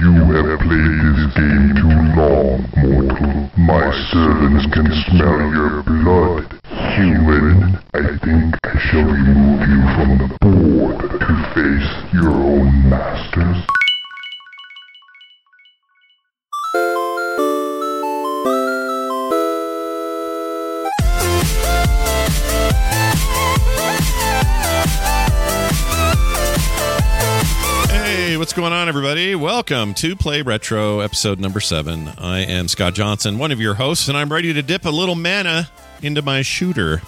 You have played this game too long, mortal. My servants can smell your blood. Human, I think I shall remove you from the board to face your own masters. What's going on, everybody? Welcome to Play Retro, episode number 7. I am Scott Johnson, one of your hosts, and I'm ready to dip a little mana into my shooter.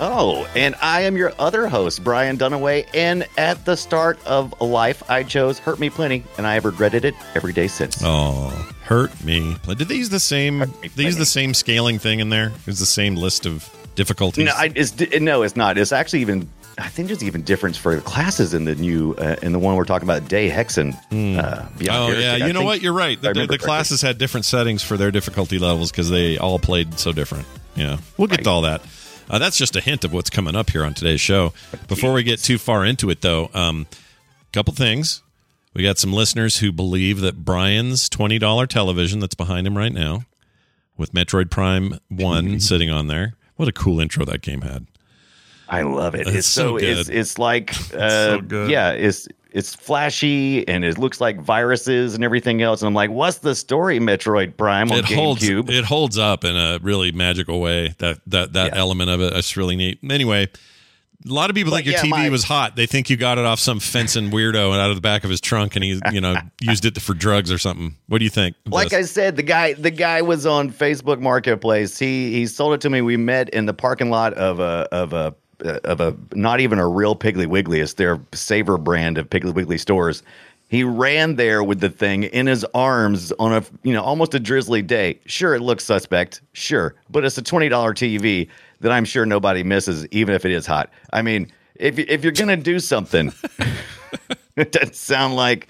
Oh, and I am your other host, Brian Dunaway, and at the start of life, I chose Hurt Me Plenty, and I have regretted it every day since. Oh, Hurt Me Plenty. Did they use the same scaling thing in there? Is the same list of difficulties? No, it's not. It's actually even... I think there's even difference for the classes in the new, in the one we're talking about today, Hexen. Beyond Heretic. Yeah. You know what? You're right. The classes had different settings for their difficulty levels because they all played so different. Yeah. We'll get to all that. That's just a hint of what's coming up here on today's show. Before we get too far into it, though, couple things. We got some listeners who believe that Brian's $20 television that's behind him right now with Metroid Prime 1 sitting on there. What a cool intro that game had. I love it. It's so good. It's flashy and it looks like viruses and everything else. And I'm like, what's the story, Metroid Prime on GameCube? It holds up in a really magical way. That element of it, that's really neat. Anyway, a lot of people think your TV was hot. They think you got it off some fencing weirdo and out of the back of his trunk, and he, used it for drugs or something. What do you think? Like I said, the guy was on Facebook Marketplace. He sold it to me. We met in the parking lot of a not even a real Piggly Wiggly. It's their saver brand of Piggly Wiggly stores. He ran there with the thing in his arms on a almost a drizzly day. Sure, it looks suspect. Sure, but it's a $20 TV that I'm sure nobody misses, even if it is hot. I mean, if you're gonna do something, it doesn't sound like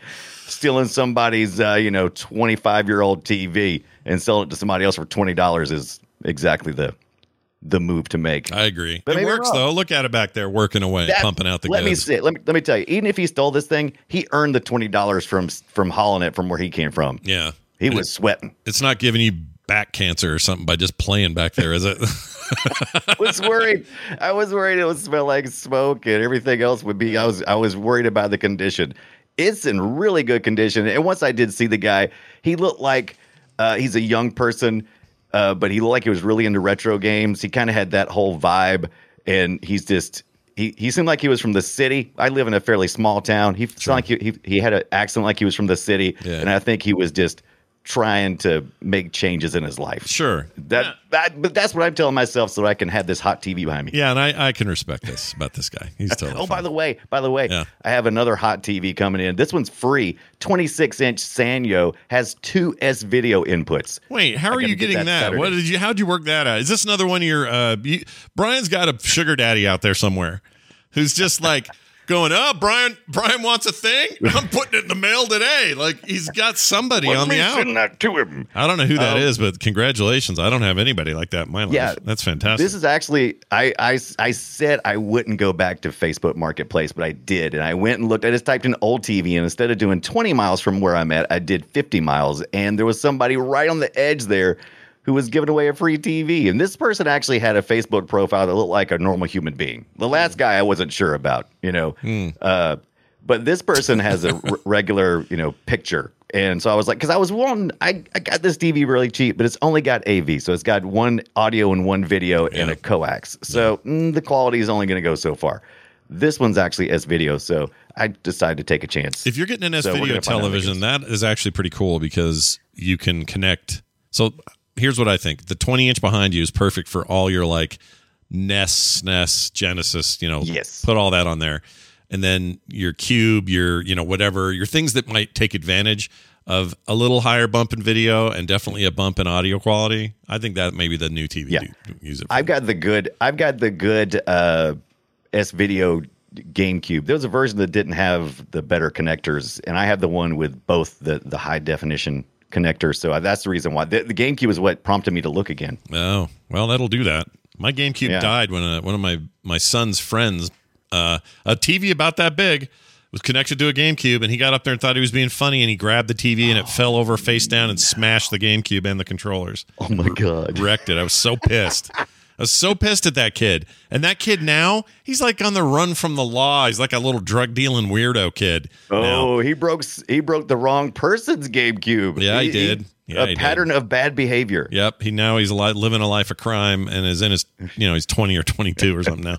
stealing somebody's 25-year-old TV and selling it to somebody else for $20 is exactly the move to make. I agree. But it works though. Look at it back there working away, pumping out the goods. Let me tell you, even if he stole this thing, he earned the $20 from hauling it from where he came from. Yeah. He was sweating. It's not giving you back cancer or something by just playing back there, is it? I was worried it would smell like smoke and everything else would be. I was worried about the condition. It's in really good condition. And once I did see the guy, he looked like he's a young person. But he looked like he was really into retro games. He kind of had that whole vibe, and he's just he seemed like he was from the city. I live in a fairly small town. He sounded like he had an accent like he was from the city, and I think he was just trying to make changes in his life. Sure, but that's what I'm telling myself so I can have this hot TV behind me. Yeah, and I can respect this about this guy. He's totally. Oh, fun. By the way, yeah. I have another hot TV coming in. This one's free. 26-inch Sanyo has 2S video inputs. Wait, how are you getting that? What did you? How'd you work that out? Is this another one of your? Brian's got a sugar daddy out there somewhere, who's just like. Going, oh, Brian wants a thing? I'm putting it in the mail today. Like, he's got somebody on the out. Send that to him. I don't know who that is, but congratulations. I don't have anybody like that in my life. Yeah, that's fantastic. This is actually, I said I wouldn't go back to Facebook Marketplace, but I did. And I went and looked. I just typed in old TV, and instead of doing 20 miles from where I'm at, I did 50 miles. And there was somebody right on the edge there who was giving away a free TV. And this person actually had a Facebook profile that looked like a normal human being. The last guy I wasn't sure about, But this person has a regular, you know, picture. And so I was like, because I was one, I got this TV really cheap, but it's only got AV. So it's got one audio and one video and a coax. So the quality is only going to go so far. This one's actually S-Video, so I decided to take a chance. If you're getting an S-Video television, that is actually pretty cool because you can connect. So here's what I think. The 20-inch behind you is perfect for all your, like, NES, SNES, Genesis, you know, put all that on there. And then your cube, your, you know, whatever, your things that might take advantage of a little higher bump in video and definitely a bump in audio quality. I think that may be the new TV. Yeah. Use it. I've got the good S-Video GameCube. There was a version that didn't have the better connectors, and I have the one with both the high definition connectors. So that's the reason why the GameCube is what prompted me to look again. Oh, well, that'll do that. My GameCube died when one of my son's friends, a TV about that big, was connected to a GameCube, and he got up there and thought he was being funny, and he grabbed the TV and it fell over face down and smashed the GameCube and the controllers. Oh my God. Wrecked it. I was so pissed. I was so pissed at that kid. And that kid now, he's like on the run from the law. He's like a little drug dealing weirdo kid. Oh, now. He broke the wrong person's GameCube. Yeah, he did. Yeah, a pattern of bad behavior. Yep. He's living a life of crime and is in his, you know, he's 20 or 22 or something now.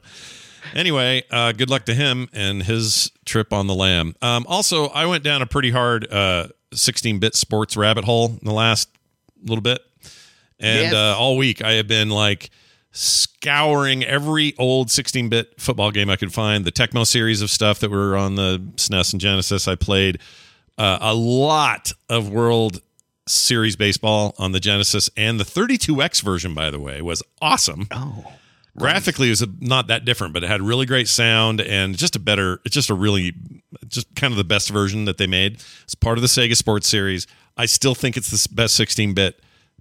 Anyway, good luck to him and his trip on the lam. Also, I went down a pretty hard 16-bit sports rabbit hole in the last little bit. And all week I have been like scouring every old 16-bit football game I could find. The Tecmo series of stuff that were on the SNES and Genesis. I played a lot of World Series baseball on the Genesis, and the 32X version, by the way, was awesome. Oh, graphically, nice. It was not that different, but it had really great sound and just a better. It's just a really, just kind of the best version that they made. It's part of the Sega Sports series. I still think it's the best 16-bit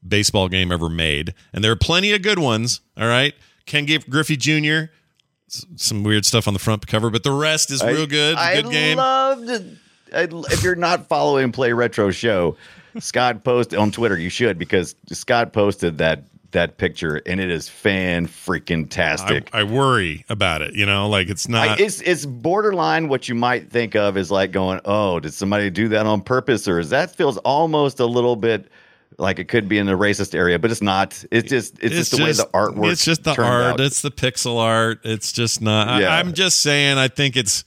baseball game ever made, and there are plenty of good ones. All right, Ken Griffey Jr., some weird stuff on the front cover, but the rest is real good. Good game. If you're not following Play Retro Show, Scott posted on Twitter. You should, because Scott posted that picture, and it is fan freaking tastic. I worry about it, you know, like it's not. It's borderline what you might think of as like going, oh, did somebody do that on purpose, or is that feels almost a little bit. Like it could be in the racist area, but it's not. It's just the way the artwork. It's just the art. Out. It's the pixel art. It's just not. Yeah. I'm just saying. I think it's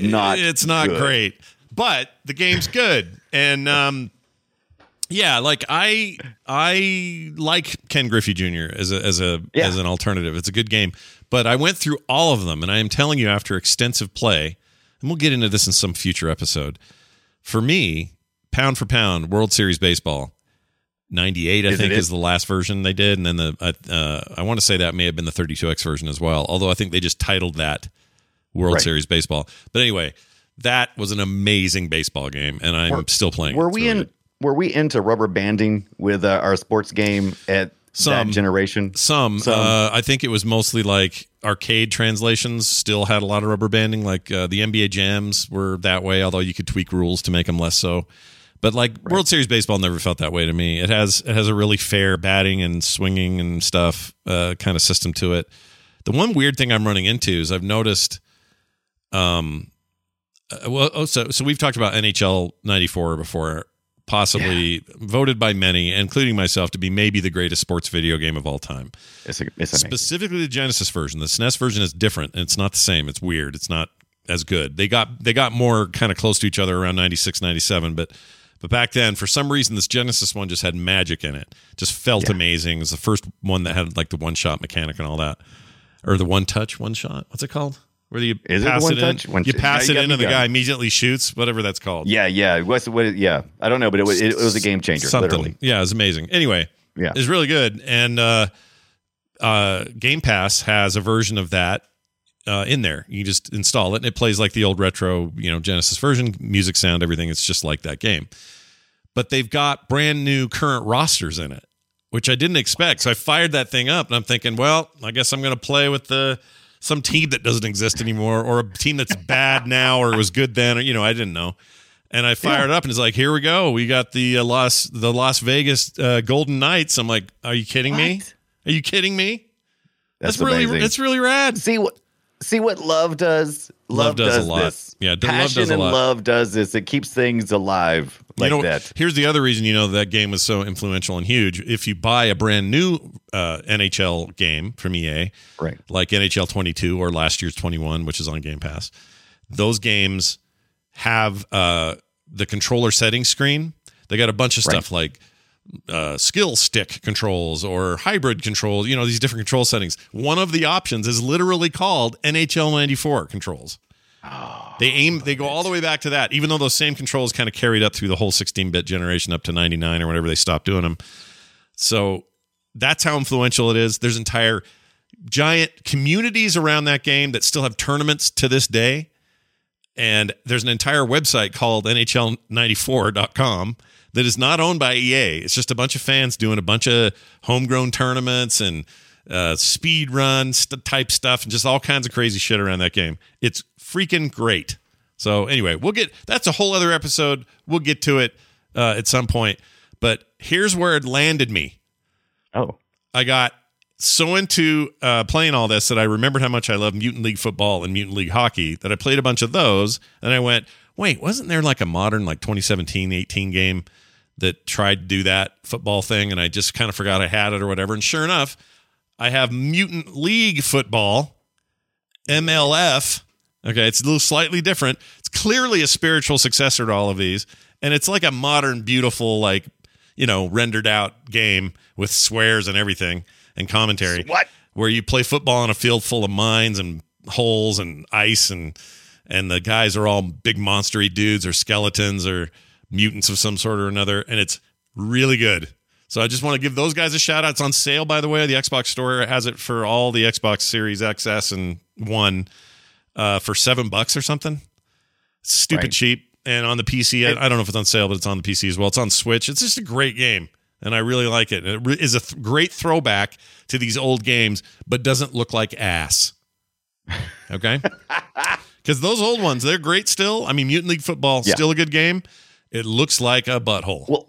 not. It's not good. Great, but the game's good. And yeah, like I like Ken Griffey Jr. as an alternative. It's a good game, but I went through all of them, and I am telling you, after extensive play, and we'll get into this in some future episode. For me, pound for pound, World Series baseball. 98, I think, is the last version they did, and then I want to say that may have been the 32X version as well, although I think they just titled that World Series Baseball. But anyway, that was an amazing baseball game, and I'm still playing it. Were we into rubber banding with our sports game at that generation? Some. I think it was mostly like arcade translations still had a lot of rubber banding, like the NBA Jams were that way, although you could tweak rules to make them less so. But like World Series baseball never felt that way to me. It has a really fair batting and swinging and stuff kind of system to it. The one weird thing I'm running into is I've noticed. So we've talked about NHL 94 before, possibly voted by many, including myself, to be maybe the greatest sports video game of all time. It's specifically the Genesis version. The SNES version is different, and it's not the same. It's weird. It's not as good. They got more kind of close to each other around 96, 97, but back then, for some reason, this Genesis one just had magic in it. Just felt amazing. It was the first one that had like the one-shot mechanic and all that. Or the one-touch, one-shot. What's it called? Where you pass it in. You pass it in and the guy immediately shoots, whatever that's called. Yeah. I don't know, but it was a game changer. Something. Literally. Yeah, it was amazing. Anyway, it was really good. And Game Pass has a version of that. In there, you just install it and it plays like the old retro, you know, Genesis version, music, sound, everything. It's just like that game, but they've got brand new current rosters in it, which I didn't expect. So I fired that thing up and I'm thinking, well, I guess I'm going to play with some team that doesn't exist anymore, or a team that's bad now or was good then, or, you know, I didn't know. And I fired it up and it's like, here we go. We got the Las Vegas Golden Knights. I'm like, are you kidding me? Are you kidding me? That's really rad. See what. See what love does? Love does a lot. Yeah, Passion and love does this. It keeps things alive like that. Here's the other reason that game was so influential and huge. If you buy a brand new NHL game from EA, right, like NHL 22 or last year's 21, which is on Game Pass, those games have the controller setting screen. They got a bunch of stuff like skill stick controls or hybrid controls, these different control settings. One of the options is literally called NHL 94 controls. Oh, they go all the way back to that, even though those same controls kind of carried up through the whole 16-bit generation up to 99 or whenever they stopped doing them. So that's how influential it is. There's entire giant communities around that game that still have tournaments to this day. And there's an entire website called NHL94.com that is not owned by EA. It's just a bunch of fans doing a bunch of homegrown tournaments and speed run type stuff and just all kinds of crazy shit around that game. It's freaking great. So anyway, that's a whole other episode. We'll get to it at some point. But here's where it landed me. Oh, I got so into playing all this that I remembered how much I love Mutant League football and Mutant League hockey that I played a bunch of those. And I went, wait, wasn't there like a modern 2017-18 game that tried to do that football thing? And I just kind of forgot I had it or whatever. And sure enough, I have Mutant League football, MLF. Okay, it's a little slightly different. It's clearly a spiritual successor to all of these. And it's like a modern, beautiful, rendered out game with swears and everything. And commentary, where you play football on a field full of mines and holes and ice, and the guys are all big monstery dudes or skeletons or mutants of some sort or another, and it's really good. So I just want to give those guys a shout out. It's on sale, by the way. The Xbox Store has it for all the Xbox Series XS and One for $7 or something. Stupid cheap. And on the PC, I don't know if it's on sale, but it's on the PC as well. It's on Switch. It's just a great game. And I really like it. It is a great throwback to these old games, but doesn't look like ass. Okay? Because those old ones, they're great still. I mean, Mutant League Football, still a good game. It looks like a butthole. Well,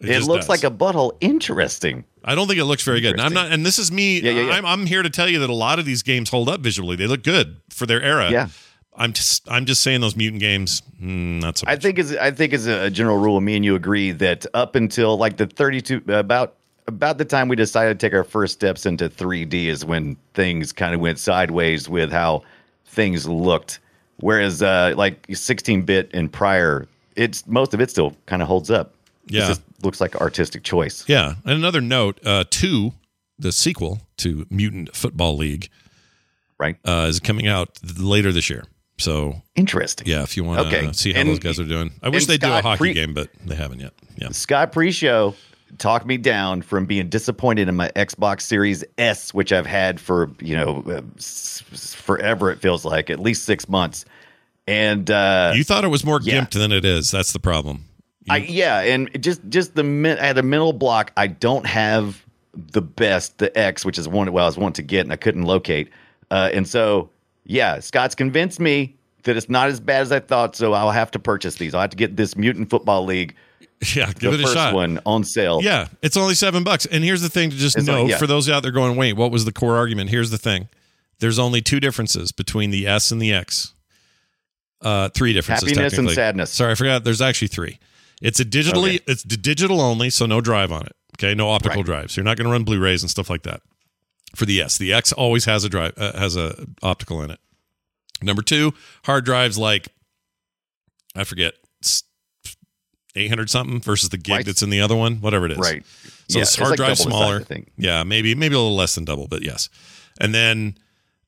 it looks like a butthole. Interesting. I don't think it looks very good. And I'm not. And this is me. Yeah. I'm here to tell you that a lot of these games hold up visually. They look good for their era. Yeah. I'm just saying those mutant games, not so much. I think as a general rule, me and you agree that up until the 32, about the time we decided to take our first steps into 3D is when things kind of went sideways with how things looked. Whereas 16-bit and prior, most of it still kind of holds up. Yeah. It just looks like artistic choice. Yeah. And another note, 2, the sequel to Mutant Football League, is coming out later this year. So interesting. Yeah, if you want to see how those guys are doing. I wish they'd do a hockey game, but they haven't yet. Yeah. Scott pre-show talked me down from being disappointed in my Xbox Series S, which I've had for, forever, it feels like, at least 6 months. And you thought it was more gimped than it is. That's the problem. And just I had a mental block. I don't have the X, which is one I was wanting to get and I couldn't locate. And so, Scott's convinced me that it's not as bad as I thought, so I'll have to purchase these. I'll have to get this Mutant Football League. Yeah, give it a shot. The first one on sale. Yeah, it's only $7. And here's the thing to just know, for those out there going, wait, what was the core argument? Here's the thing. There's only 2 differences between the S and the X. 3 differences, happiness and sadness. Sorry, I forgot. There's actually 3. It's it's digital only, so no drive on it. Okay, no optical drive. So you're not going to run Blu-rays and stuff like that. For the S, the X always has a drive, has a optical in it. Number 2, hard drives like, I forget, 800 something versus the gig that's in the other one, whatever it is. Right. So this hard drive smaller. Yeah, maybe a little less than double, but yes. And then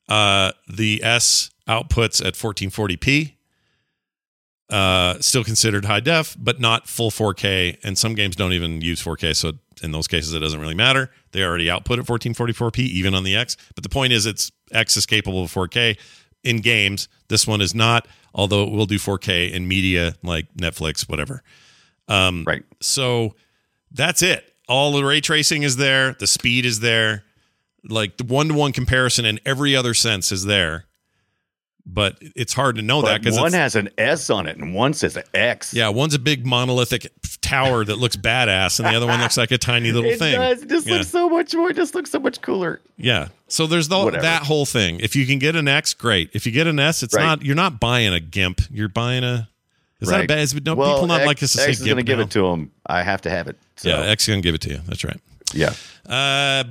the S outputs at 1440p, still considered high def, but not full 4K. And some games don't even use 4K, so in those cases, it doesn't really matter. They already output at 1444p, even on the X. But the point is, its X is capable of 4K in games. This one is not, although it will do 4K in media like Netflix, whatever. So that's it. All the ray tracing is there. The speed is there. Like the one-to-one comparison in every other sense is there. But it's hard to know that because one has an S on it and one says an X. Yeah, one's a big monolithic tower that looks badass, and the other one looks like a tiny little thing. Does. It just looks so much more. It just looks so much cooler. Yeah. So there's that whole thing. If you can get an X, great. If you get an S, it's not. You're not buying a GIMP. You're buying a. Is that bad? Is, don't people not X, like us to say GIMP? X is going to give it to them. I have to have it. So. Yeah, X is going to give it to you. That's right. Yeah.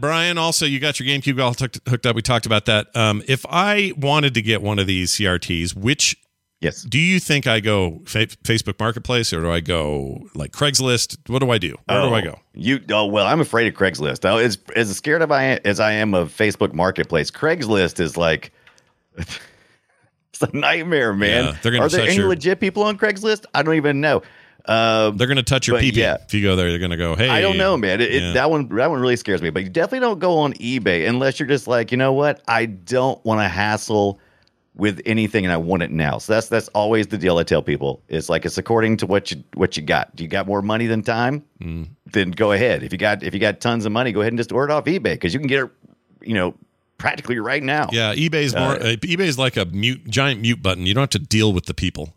Brian, also, you got your GameCube all hooked up. We talked about that. If I wanted to get one of these CRTs, which do you think I go Facebook Marketplace or do I go like Craigslist? What do I do? Where do I go? I'm afraid of Craigslist. Now, as scared as I am of Facebook Marketplace, Craigslist is like it's a nightmare, man. Yeah, are there any legit people on Craigslist? I don't even know. They're going to touch your pee-pee. Yeah. If you go there, they're going to go, hey. I don't know, man. That one really scares me. But you definitely don't go on eBay unless you're just like, you know what? I don't want to hassle with anything, and I want it now. So that's always the deal I tell people. It's like it's according to what you got. Do you got more money than time? Then go ahead. If you got tons of money, go ahead and just order it off eBay because you can get it, practically right now. Yeah, eBay's more. eBay's like a giant mute button. You don't have to deal with the people.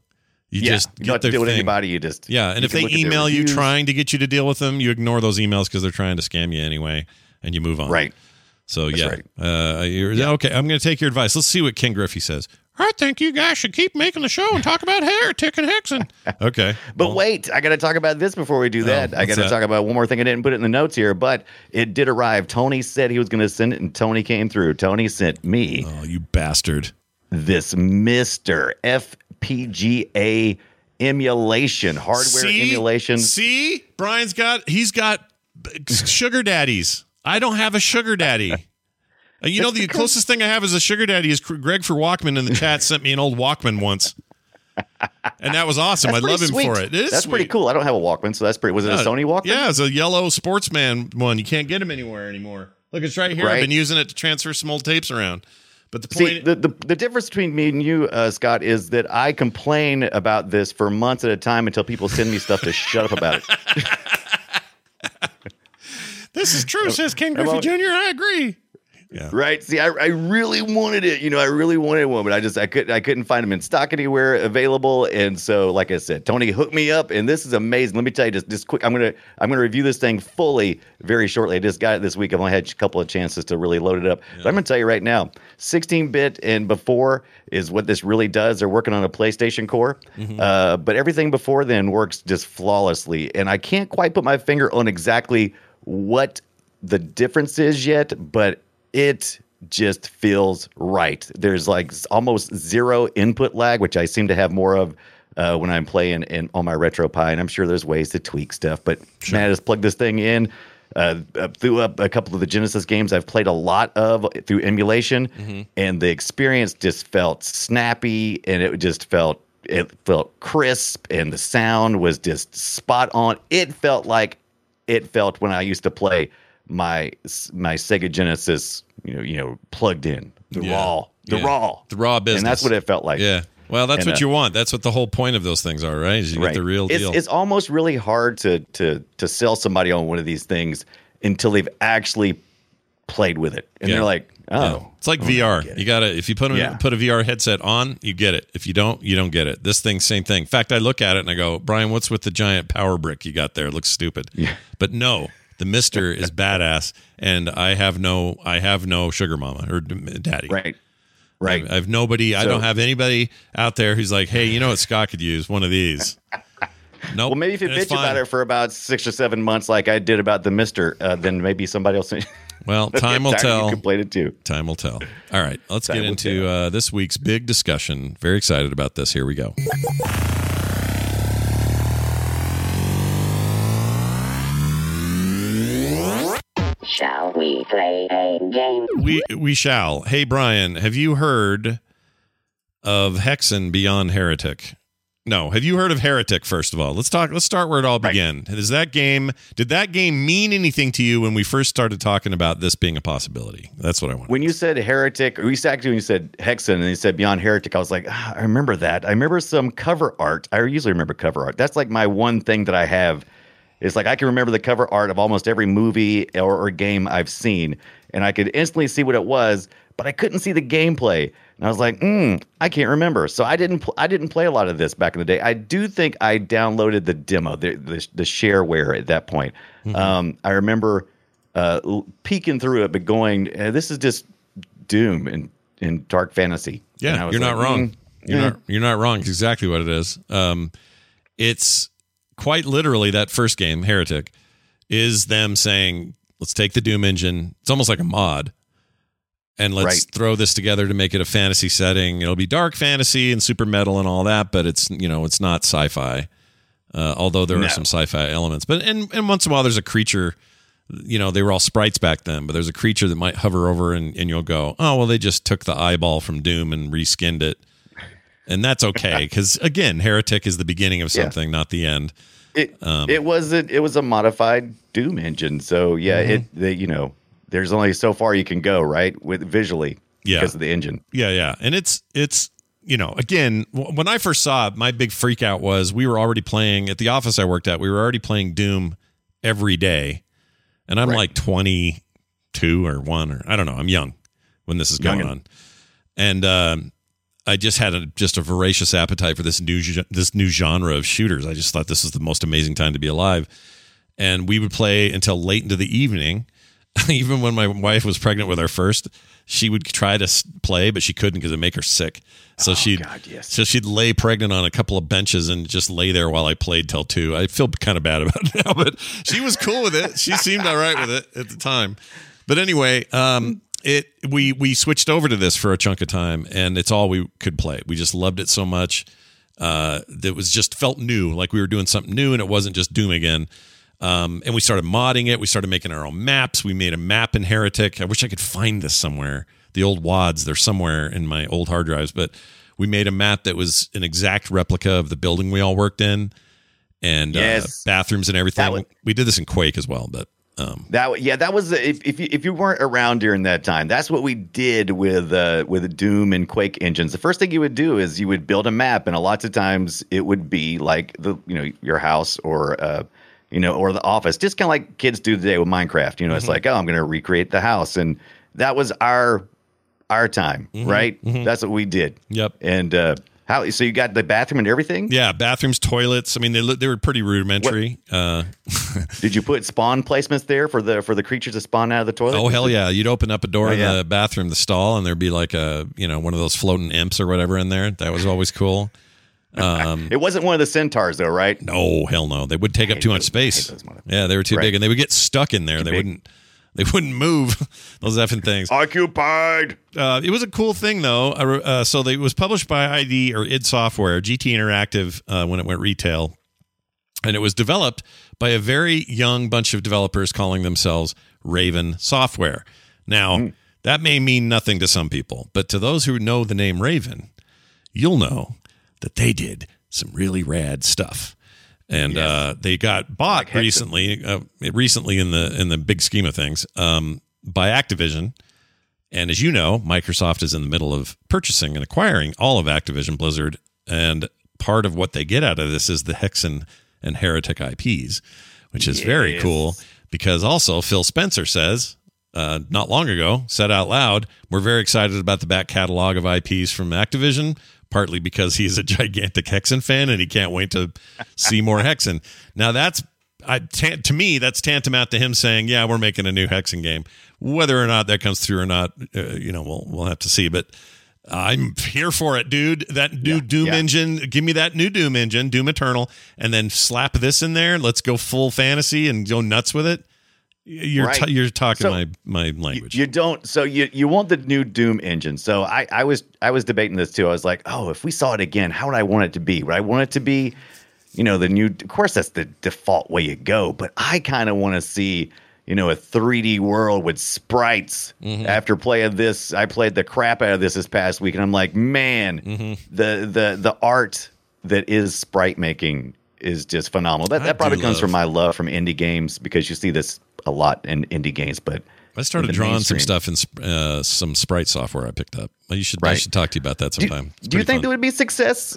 You just not to deal with anybody. You just and if they email you trying to get you to deal with them, you ignore those emails because they're trying to scam you anyway, and you move on. Right. So That's right. Okay, I'm going to take your advice. Let's see what Ken Griffey says. I think you guys should keep making the show and talk about Heretic and Hexen. Okay. But wait, I got to talk about this before we do that. I got to talk about one more thing. I didn't put it in the notes here, but it did arrive. Tony said he was going to send it, and Tony came through. Tony sent me. Oh, you bastard! This Mr. FPGA emulation, hardware emulation. See, he's got sugar daddies. I don't have a sugar daddy. You know, the closest thing I have is a sugar daddy is Greg for Walkman in the chat sent me an old Walkman once. And that was awesome. I love him for it. That's pretty cool. I don't have a Walkman, so that's pretty. Was it a Sony Walkman? Yeah, it's a yellow Sportsman one. You can't get them anywhere anymore. Look, it's right here. Right. I've been using it to transfer some old tapes around. But the point, the difference between me and you, Scott, is that I complain about this for months at a time until people send me stuff to shut up about it. This is true, says Ken Griffey Jr. I agree. Yeah. Right. See, I really wanted it. I really wanted one, but I couldn't find them in stock anywhere available. And so, like I said, Tony hooked me up, and this is amazing. Let me tell you just quick. I'm gonna review this thing fully very shortly. I just got it this week. I've only had a couple of chances to really load it up. Yeah. But I'm gonna tell you right now, 16-bit and before is what this really does. They're working on a PlayStation core, but everything before then works just flawlessly. And I can't quite put my finger on exactly what the difference is yet, but it just feels right. There's like almost zero input lag, which I seem to have more of when I'm playing on my RetroPie. And I'm sure there's ways to tweak stuff. But man, I just plugged this thing in, threw up a couple of the Genesis games I've played a lot of through emulation. And the experience just felt snappy, and it felt crisp, and the sound was just spot on. It felt like it felt when I used to play my Sega Genesis, plugged in the raw business, and that's what it felt like. Yeah, well, that's what you want. That's what the whole point of those things are, right? Is you get the real deal. It's almost really hard to sell somebody on one of these things until they've actually played with it, and they're like, it's like VR. You gotta if you put a VR headset on, you get it. If you don't, you don't get it. This thing, same thing. In fact, I look at it and I go, Brian, what's with the giant power brick you got there? It looks stupid, but no. The Mister is badass, and I have no sugar mama or daddy. Right. I have nobody. I don't have anybody out there who's like, hey, you know what Scott could use? One of these. Nope. Well, maybe if you bitch about it for about 6 or 7 months, like I did about the Mister, then maybe somebody else. Well, time will tell. You complained too. Time will tell. All right, let's get into this week's big discussion. Very excited about this. Here we go. Shall we play a game? We shall. Hey, Brian, have you heard of Hexen Beyond Heretic? No. Have you heard of Heretic, first of all? Let's start where it all began. Is that game? Did that game mean anything to you when we first started talking about this being a possibility? That's what I want. When you said Heretic, or when you said Hexen and you said Beyond Heretic, I was like, I remember that. I remember some cover art. I usually remember cover art. That's like my one thing that I have. It's like I can remember the cover art of almost every movie or game I've seen, and I could instantly see what it was, but I couldn't see the gameplay. And I was like, I can't remember. So I didn't play a lot of this back in the day. I do think I downloaded the demo, the shareware at that point. Mm-hmm. I remember peeking through it, but going, this is just Doom and dark fantasy. Yeah, you're not wrong. You're not wrong. It's exactly what it is. It's quite literally that first game, Heretic, is them saying, let's take the Doom engine. It's almost like a mod. And let's throw this together to make it a fantasy setting. It'll be dark fantasy and super metal and all that, but it's, you know, it's not sci-fi. Although there are some sci-fi elements. But and once in a while there's a creature, you know, they were all sprites back then, but there's a creature that might hover over and you'll go, oh, well, they just took the eyeball from Doom and reskinned it. And that's okay, because again, Heretic is the beginning of something, not the end. It was a modified Doom engine, so there's only so far you can go, right, with visually because of the engine. Yeah, and it's again, when I first saw it, my big freak out was we were already playing at the office I worked at. We were already playing Doom every day, and I'm like 22 or one or I don't know. I'm young when this is going on, and I just had a voracious appetite for this new genre of shooters. I just thought this was the most amazing time to be alive. And we would play until late into the evening. Even when my wife was pregnant with our first, she would try to play, but she couldn't because it'd make her sick. So she'd lay pregnant on a couple of benches and just lay there while I played till 2. I feel kind of bad about it now, but she was cool with it. She seemed all right with it at the time. But anyway, we switched over to this for a chunk of time, and it's all we could play. We just loved it so much that was just felt new, like we were doing something new, and it wasn't just Doom again. And we started modding it. We started making our own maps. We made a map in Heretic. I wish I could find this somewhere. The old WADs, they're somewhere in my old hard drives. But we made a map that was an exact replica of the building we all worked in, and bathrooms and everything. We did this in Quake as well, but. That was if you weren't around during that time, that's what we did with Doom and Quake engines. The first thing you would do is you would build a map, and a lot of times it would be like your house or the office, just kind of like kids do today with Minecraft. It's like, oh, I'm going to recreate the house, and that was our time, right? Mm-hmm. That's what we did. Yep, and. So you got the bathroom and everything? Yeah, bathrooms, toilets. I mean, they were pretty rudimentary. Did you put spawn placements there for the creatures to spawn out of the toilet? Oh, hell yeah. You'd open up a door in the bathroom, the stall, and there'd be like one of those floating imps or whatever in there. That was always cool. It wasn't one of the centaurs, though, right? No, hell no. They would take up too much space. Yeah, they were too big, and they would get stuck in there. They wouldn't move, those effing things. Occupied. It was a cool thing, though. It was published by id Software, GT Interactive, when it went retail. And it was developed by a very young bunch of developers calling themselves Raven Software. Now, that may mean nothing to some people, but to those who know the name Raven, you'll know that they did some really rad stuff. And they got bought recently in the big scheme of things by Activision. And as you know, Microsoft is in the middle of purchasing and acquiring all of Activision Blizzard. And part of what they get out of this is the Hexen and Heretic IPs, which is very cool, because also Phil Spencer says not long ago, said out loud, we're very excited about the back catalog of IPs from Activision. Partly because he's a gigantic Hexen fan and he can't wait to see more Hexen. Now, to me, that's tantamount to him saying, yeah, we're making a new Hexen game. Whether or not that comes through or not, we'll have to see. But I'm here for it, dude. That new Doom engine. Give me that new Doom engine, Doom Eternal, and then slap this in there. Let's go full fantasy and go nuts with it. You're talking my language. You don't. So you want the new Doom engine. So I was debating this too. I was like, oh, if we saw it again, how would I want it to be? Would I want it to be, the new? Of course, that's the default way you go. But I kind of want to see, a 3D world with sprites. Mm-hmm. After playing this, I played the crap out of this past week, and I'm like, man, the art that is sprite making is just phenomenal. That probably comes from my love from indie games, because you see this a lot in indie games. But I started drawing some stuff in some sprite software I picked up. I should talk to you about that sometime. Do you think there would be success?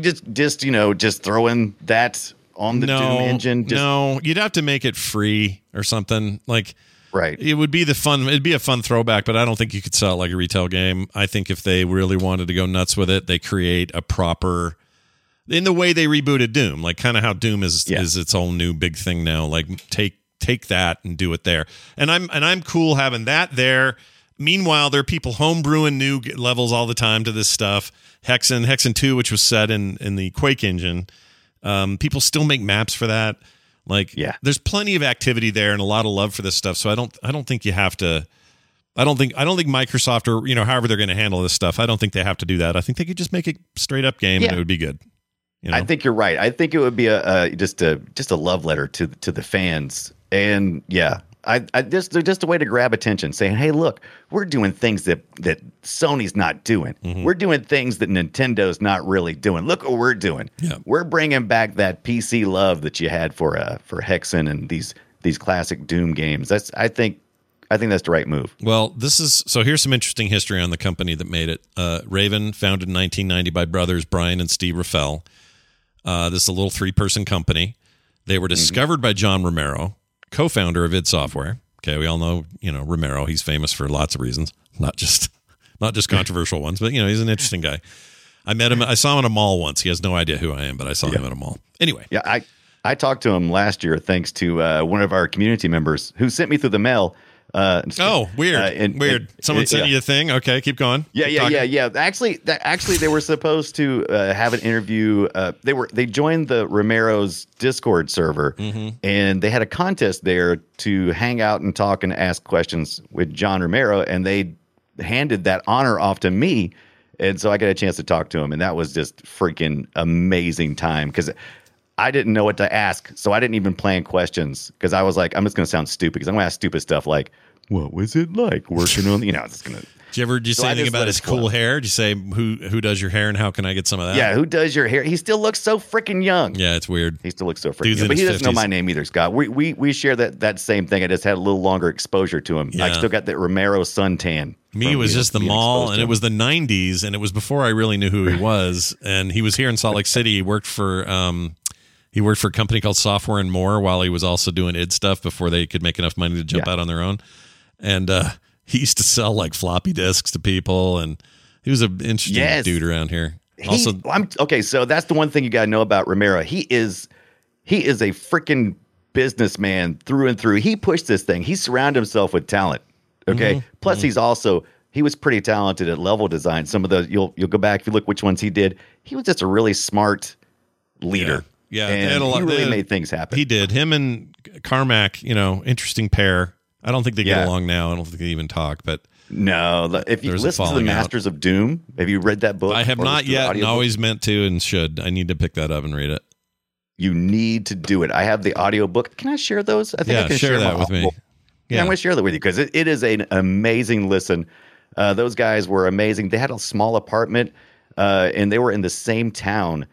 Just throwing that on the Doom engine. No, you'd have to make it free or something. Like Right. It would be the fun. It'd be a fun throwback, but I don't think you could sell it like a retail game. I think if they really wanted to go nuts with it, they create a proper, in the way they rebooted Doom, like kind of how Doom is its own new big thing now. Like take that and do it there. And I'm cool having that there. Meanwhile, there are people homebrewing new levels all the time to this stuff. Hexen II, which was set in the Quake engine. People still make maps for that. There's plenty of activity there and a lot of love for this stuff. So I don't think you have to. I don't think Microsoft or however they're going to handle this stuff. I don't think they have to do that. I think they could just make a straight up game and it would be good. I think you're right. I think it would be just a love letter to the fans. And they're just a way to grab attention, saying, "Hey, look, we're doing things that Sony's not doing. Mm-hmm. We're doing things that Nintendo's not really doing. Look what we're doing. Yeah. We're bringing back that PC love that you had for Hexen and these classic Doom games." That's I think that's the right move. Well, here's some interesting history on the company that made it. Raven, founded in 1990 by brothers Brian and Steve Raffel. This is a little 3-person company. They were discovered by John Romero, co-founder of id Software. Okay, we all know, Romero. He's famous for lots of reasons, not just controversial ones, but he's an interesting guy. I saw him at a mall once. He has no idea who I am, but I saw him at a mall. Anyway. Yeah, I talked to him last year thanks to one of our community members who sent me through the mail. Weird. Someone sent you a thing. Okay, keep going. Yeah. Actually, they were supposed to have an interview. They joined the Romero's Discord server, and they had a contest there to hang out and talk and ask questions with John Romero, and they handed that honor off to me, and so I got a chance to talk to him, and that was just freaking amazing time because I didn't know what to ask, so I didn't even plan questions because I was like, I'm just going to sound stupid because I'm going to ask stupid stuff like, what was it like working on, it's going to. Did you say anything about his cool hair? Did you say who does your hair and how can I get some of that? Yeah, who does your hair? He still looks so freaking young. Yeah, it's weird. He still looks so freaking young. But he doesn't know my name either, Scott. We share that same thing. I just had a little longer exposure to him. Yeah. I still got that Romero suntan. Me was just the mall, and it was the 90s, and it was before I really knew who he was. And he was here in Salt Lake City. He worked for a company called Software and More while he was also doing id stuff before they could make enough money to jump out on their own. And he used to sell like floppy disks to people, and he was an interesting dude around here. So that's the one thing you got to know about Romero. He is a freaking businessman through and through. He pushed this thing. He surrounded himself with talent. Okay. Mm-hmm. Plus, he was pretty talented at level design. Some of those you'll go back if you look which ones he did. He was just a really smart leader. Yeah, and he really made things happen. He did. Him and Carmack, interesting pair. I don't think they get along now. I don't think they even talk. But no, if you listen to the Masters of Doom, have you read that book? I have not yet, and always meant to, and should. I need to pick that up and read it. You need to do it. I have the audiobook. Can I share those? I think I can share that with me. Yeah, I'm going to share that with you because it is an amazing listen. Those guys were amazing. They had a small apartment, and they were in the same town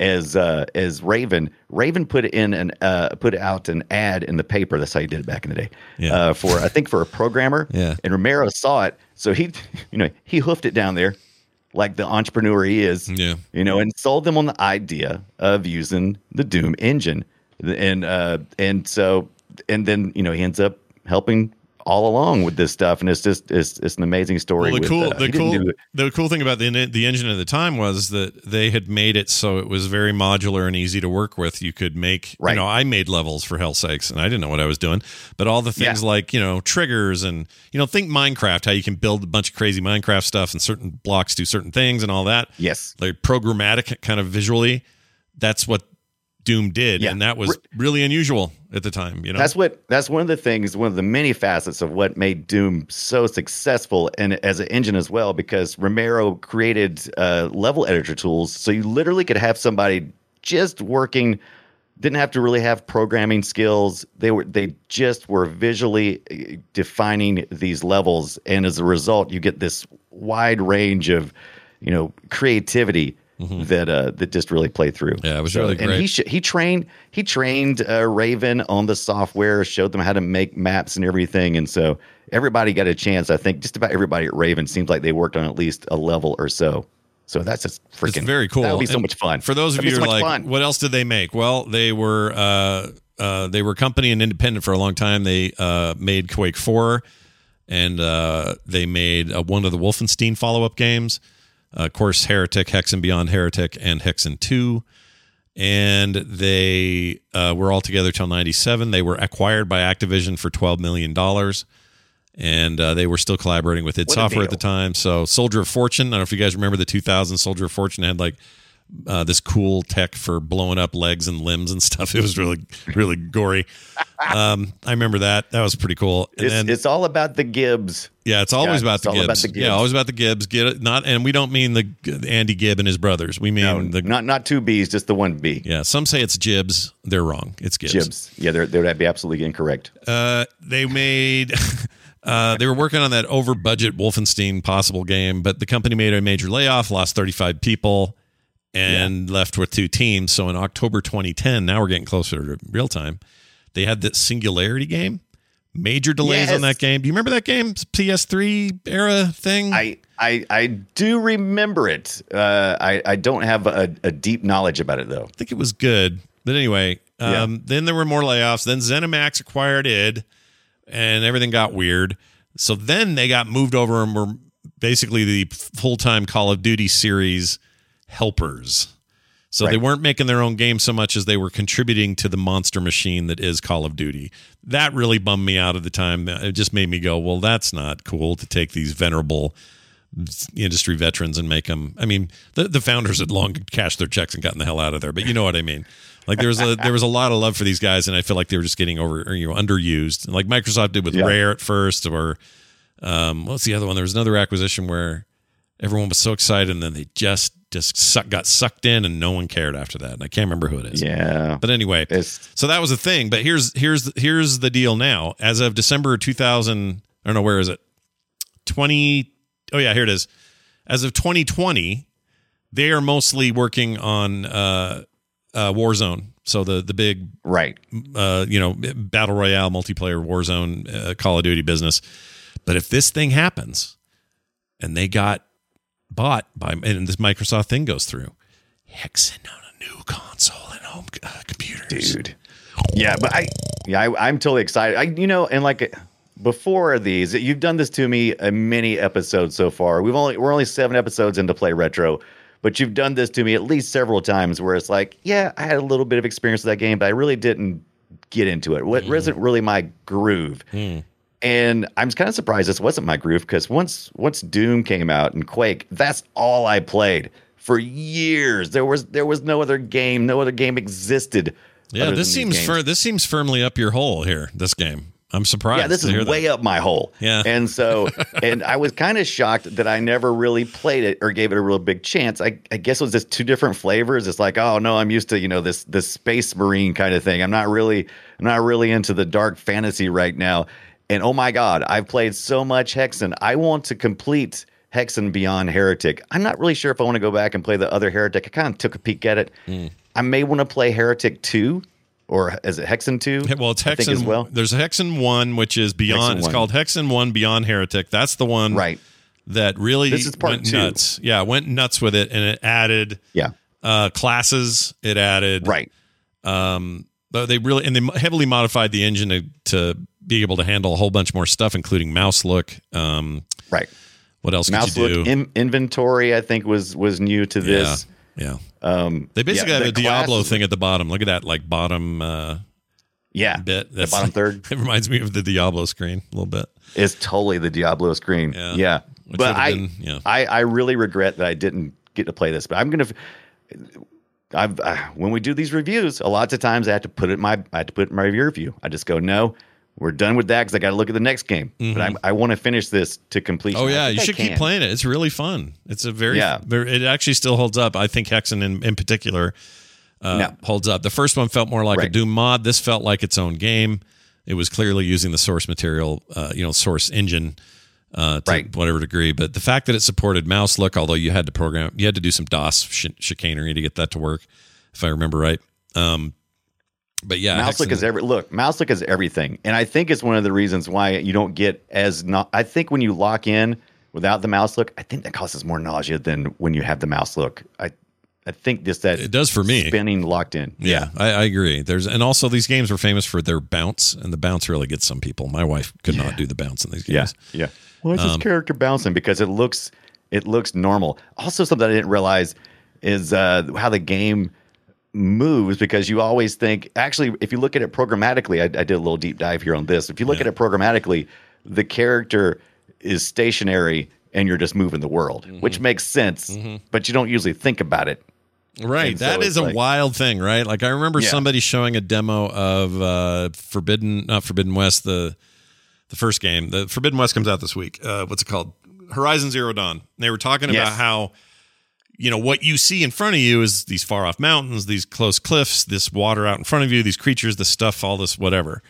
as Raven. Raven put in put out an ad in the paper. That's how you did it back in the day. Yeah. For a programmer. Yeah. And Romero saw it, so he hoofed it down there, like the entrepreneur he is. Yeah. And sold them on the idea of using the Doom engine, and then he ends up helping all along with this stuff, and it's an amazing story. Well, the cool thing about the engine at the time was that they had made it so it was very modular and easy to work with. You could make I made levels, for hell's sakes, and I didn't know what I was doing, but all the things like triggers and think Minecraft, how you can build a bunch of crazy Minecraft stuff and certain blocks do certain things and all that. Yes, like programmatic kind of visually. That's what Doom did, and that was really unusual at the time. That's one of the things, one of the many facets of what made Doom so successful, and as an engine as well, because Romero created level editor tools, so you literally could have somebody just working, didn't have to really have programming skills. They just were visually defining these levels, and as a result, you get this wide range of creativity. Mm-hmm. That just really played through. Yeah, it was really great. And he trained Raven on the software, showed them how to make maps and everything. And so everybody got a chance. I think just about everybody at Raven seems like they worked on at least a level or so. So that's just freaking, it's very cool. That would be so much fun. For those of you who are like, what else did they make? Well, they were They were a company and independent for a long time. They made Quake 4, and they made one of the Wolfenstein follow-up games. Of course, Heretic, Hexen Beyond Heretic, and Hexen II. And they were all together till 97. They were acquired by Activision for $12 million. And they were still collaborating with id Software at the time. So Soldier of Fortune, I don't know if you guys remember the 2000 Soldier of Fortune had like this cool tech for blowing up legs and limbs and stuff. It was really, really gory. I remember that. That was pretty cool. And it's all about the Gibbs. Yeah, it's always about the Gibbs. Yeah, always about the Gibbs. Get it? Not, and we don't mean the Andy Gibb and his brothers. We mean not two B's, just the one B. Yeah, some say it's Gibbs. They're wrong. It's Gibbs. Gibbs. Yeah, they'd be absolutely incorrect. They made. They were working on that over-budget Wolfenstein possible game, but the company made a major layoff, lost 35 people. And left with two teams. So in October 2010, now we're getting closer to real time, they had that Singularity game. Major delays on that game. Do you remember that game? PS3 era thing? I do remember it. I don't have a deep knowledge about it, though. I think it was good. But anyway, then there were more layoffs. Then Zenimax acquired id, and everything got weird. So then they got moved over and were basically the full-time Call of Duty series helpers. So they weren't making their own game so much as they were contributing to the monster machine that is Call of Duty. That really bummed me out at the time. It just made me go, well, that's not cool to take these venerable industry veterans and make them. I mean, the founders had long cashed their checks and gotten the hell out of there, but you know what I mean? Like there was a lot of love for these guys, and I feel like they were just getting underused. Like Microsoft did with Rare at first, or what's the other one? There was another acquisition where everyone was so excited, and then they just got sucked in, and no one cared after that. And I can't remember who it is. Yeah. But anyway, so that was a thing. But here's the deal now. As of December 2000, I don't know, where is it? 20. Oh yeah, here it is. As of 2020, they are mostly working on Warzone. So the big battle royale multiplayer Warzone Call of Duty business. But if this thing happens, and they got bought by, and this Microsoft thing goes through, Hexen on a new console and home computers, dude. Yeah, but I'm totally excited. And before these, you've done this to me many episodes so far. We're only 7 episodes into Play Retro, but you've done this to me at least several times where it's like, yeah, I had a little bit of experience with that game, but I really didn't get into it. What wasn't really my groove. And I'm kind of surprised this wasn't my groove, because once Doom came out and Quake, that's all I played for years. There was no other game. No other game existed. Yeah, this seems firmly up your hole here, this game. I'm surprised. Yeah, this is way up my hole. Yeah. And so, and I was kind of shocked that I never really played it or gave it a real big chance. I guess it was just two different flavors. It's like, oh no, I'm used to, this space marine kind of thing. I'm not really into the dark fantasy right now. And oh my God, I've played so much Hexen. I want to complete Hexen Beyond Heretic. I'm not really sure if I want to go back and play the other Heretic. I kind of took a peek at it. I may want to play Heretic 2, or is it Hexen 2? Well, it's Hexen as well. There's Hexen 1, which is Beyond. It's called Hexen 1 Beyond Heretic. That's the one that really went nuts. Yeah, went nuts with it, and it added classes. It added... Right. They heavily modified the engine to be able to handle a whole bunch more stuff, including mouse look. What else mouse could you look, do? Inventory, I think, was new to this. Yeah. They basically have a Diablo thing at the bottom. Look at that, like bottom. Bit. That's the bottom third. It reminds me of the Diablo screen a little bit. It's totally the Diablo screen. Yeah. But I really regret that I didn't get to play this. But I'm gonna. When we do these reviews, a lot of times I have to put it in my review. I just go, no, we're done with that because I got to look at the next game. But I want to finish this to completion. Oh yeah, you should keep playing it. It's really fun. It's a very, it actually still holds up. I think Hexen in particular holds up. The first one felt more like a Doom mod. This felt like its own game. It was clearly using the source material, source engine. To whatever degree, but the fact that it supported mouse look, although you had to do some DOS chicanery to get that to work, if I remember right. But yeah, mouse look is mouse look is everything, and I think it's one of the reasons why you don't get I think when you lock in without the mouse look, I think that causes more nausea than when you have the mouse look. I I think just that it does for me. Spinning locked in. Yeah, I agree. And also these games were famous for their bounce, and the bounce really gets some people. My wife could not do the bounce in these games. Yeah. Well, it's just character bouncing because it looks normal. Also, something I didn't realize is how the game moves, because you always think, actually, if you look at it programmatically, I did a little deep dive here on this. If you look at it programmatically, the character is stationary and you're just moving the world, which makes sense, but you don't usually think about it. Right. And that is a wild thing, right? Like I remember somebody showing a demo of Forbidden West, the first game. The Forbidden West comes out this week. What's it called? Horizon Zero Dawn. And they were talking about how, you know, what you see in front of you is these far off mountains, these close cliffs, this water out in front of you, these creatures, this stuff, all this whatever.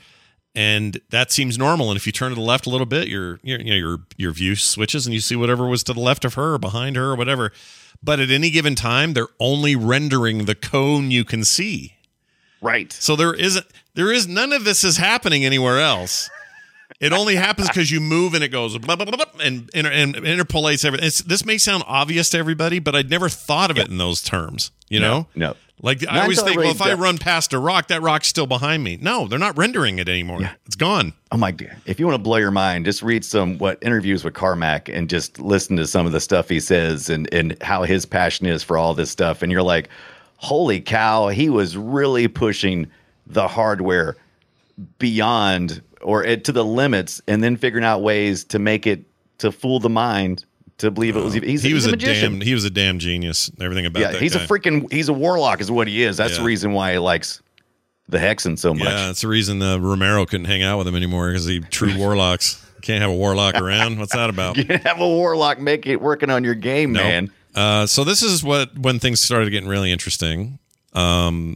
And that seems normal. And if you turn to the left a little bit, your view switches and you see whatever was to the left of her or behind her or whatever. But at any given time, they're only rendering the cone you can see. Right. So there is none of this is happening anywhere else. It only happens because you move and it goes blah, blah, blah, blah, and interpolates everything. This may sound obvious to everybody, but I'd never thought of it in those terms, you know? No. Like I always think, well, if I run past a rock, that rock's still behind me. No, they're not rendering it anymore. Yeah. It's gone. Oh my God. If you want to blow your mind, just read some interviews with Carmack and just listen to some of the stuff he says and how his passion is for all this stuff. And you're like, holy cow, he was really pushing the hardware beyond or to the limits, and then figuring out ways to make it to fool the mind to believe it was. He was a damn genius. Everything about that. He's a warlock, is what he is. That's the reason why he likes the Hexen so much. Yeah, that's the reason Romero couldn't hang out with him anymore, because he true warlocks. Can't have a warlock around. What's that about? You can't have a warlock working on your game, man. So this is when things started getting really interesting. The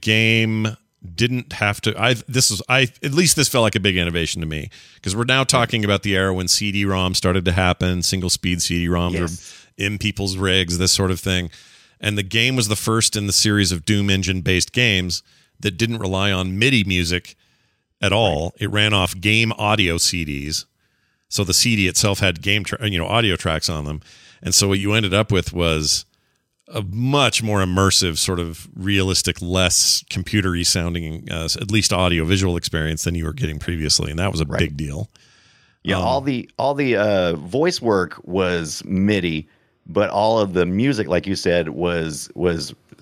game didn't have to. At least this felt like a big innovation to me, because we're now talking about the era when CD-ROM started to happen, single speed CD-ROMs were in people's rigs, this sort of thing. And the game was the first in the series of Doom engine based games that didn't rely on MIDI music at all. Right. It ran off game audio CDs. So the CD itself had audio tracks on them. And so what you ended up with was a much more immersive, sort of realistic, less computer-y sounding, at least audio-visual experience than you were getting previously, and that was a big deal. Yeah, all the voice work was MIDI, but all of the music, like you said, was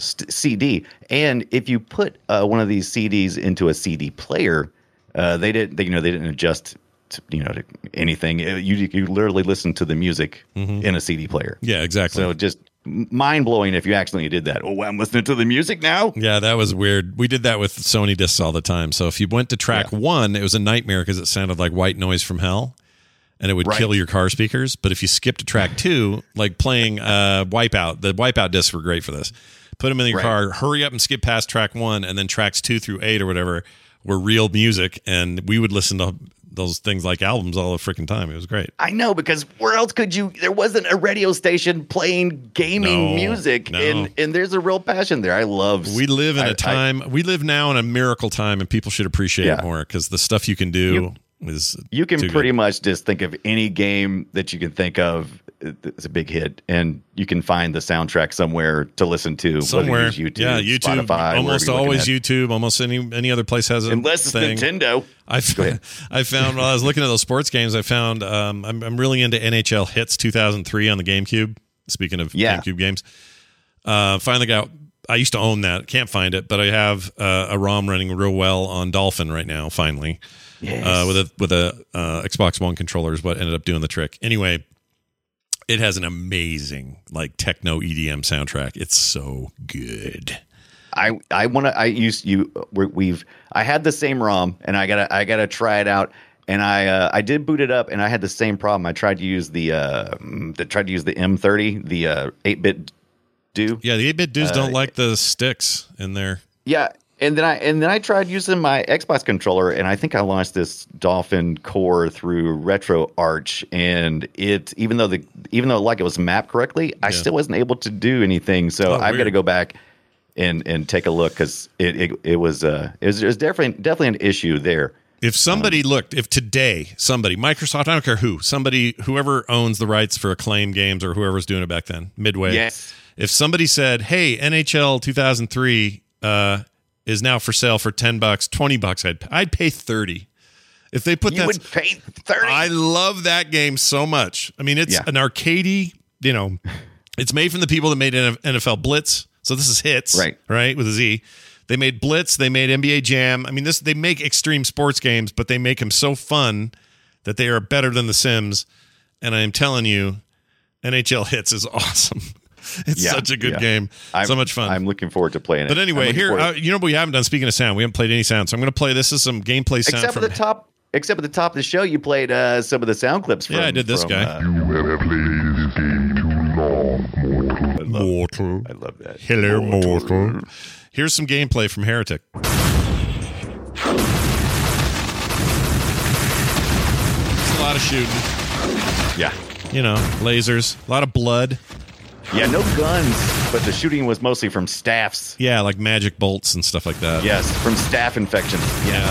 CD. And if you put one of these CDs into a CD player, they didn't adjust to anything. You literally listened to the music in a CD player. Yeah, exactly. So just mind-blowing if you accidentally did that. Oh, I'm listening to the music now? Yeah, that was weird. We did that with Sony discs all the time. So if you went to track one, it was a nightmare because it sounded like white noise from hell, and it would kill your car speakers. But if you skipped to track two, like playing Wipeout, the Wipeout discs were great for this. Put them in your car, hurry up and skip past track one, and then tracks 2 through 8 or whatever were real music, and we would listen to those things like albums all the freaking time. It was great. I know, because where else could you? There wasn't a radio station playing gaming music. And there's a real passion there. I love. We live in we live now in a miracle time, and people should appreciate it more, because the stuff you can do is. You can pretty much just think of any game that you can think of. It's a big hit, and you can find the soundtrack somewhere to listen to. Somewhere, YouTube, YouTube, Spotify, almost always YouTube. Almost any other place has it, unless it's Nintendo. I found while I was looking at those sports games, I found I'm really into NHL Hits 2003 on the GameCube. Speaking of GameCube games, finally got. I used to own that. Can't find it, but I have a ROM running real well on Dolphin right now. Finally, with a Xbox One controller is what ended up doing the trick. Anyway. It has an amazing like techno EDM soundtrack. It's so good. I had the same ROM, and I gotta try it out. And I did boot it up, and I had the same problem. I tried to use the M30, the 8-bit do. Yeah, the 8-bit do's don't like the sticks in there. Yeah, and then I tried using my Xbox controller, and I think I launched this Dolphin Core through RetroArch, and it even though like it was mapped correctly, I still wasn't able to do anything. So I've got to go back and take a look, because it was definitely an issue there. If somebody Microsoft, I don't care whoever owns the rights for Acclaim Games or whoever's doing it back then, Midway. Yes. If somebody said, hey, NHL 2003 is now for sale for $10, $20, I'd pay $30. If they put you that, would pay $30. I love that game so much. I mean, it's an arcadey, you know, it's made from the people that made NFL Blitz. So this is hits, right? With a Z. They made Blitz. They made NBA Jam. I mean, this, they make extreme sports games, but they make them so fun that they are better than The Sims. And I am telling you, NHL Hits is awesome. It's such a good game. So much fun. I'm looking forward to playing it. But anyway, here, you know what we haven't done? Speaking of sound, we haven't played any sound. So I'm going to play this as some gameplay sound. Except at the top of the show, you played some of the sound clips. From, I did this guy. You have played this game too long, mortal. Mortal. I love that. Hello, mortal. Here's some gameplay from Heretic. It's a lot of shooting. Yeah. You know, lasers. A lot of blood. Yeah, no guns, but the shooting was mostly from staffs. Yeah, like magic bolts and stuff like that. Yes, from staff infections. Yeah.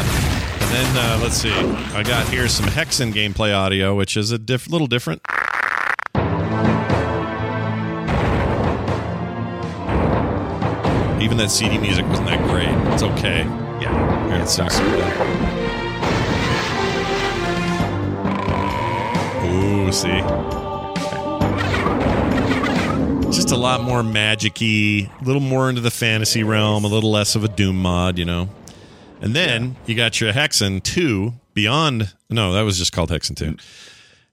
And then, let's see. I got here some Hexen gameplay audio, which is a little different. Even that CD music wasn't that great. It's okay. Yeah. Here, it's not really. Ooh, see? Just a lot more magic-y, a little more into the fantasy realm, a little less of a Doom mod, you know. And then you got your Hexen 2 Beyond... No, that was just called Hexen 2.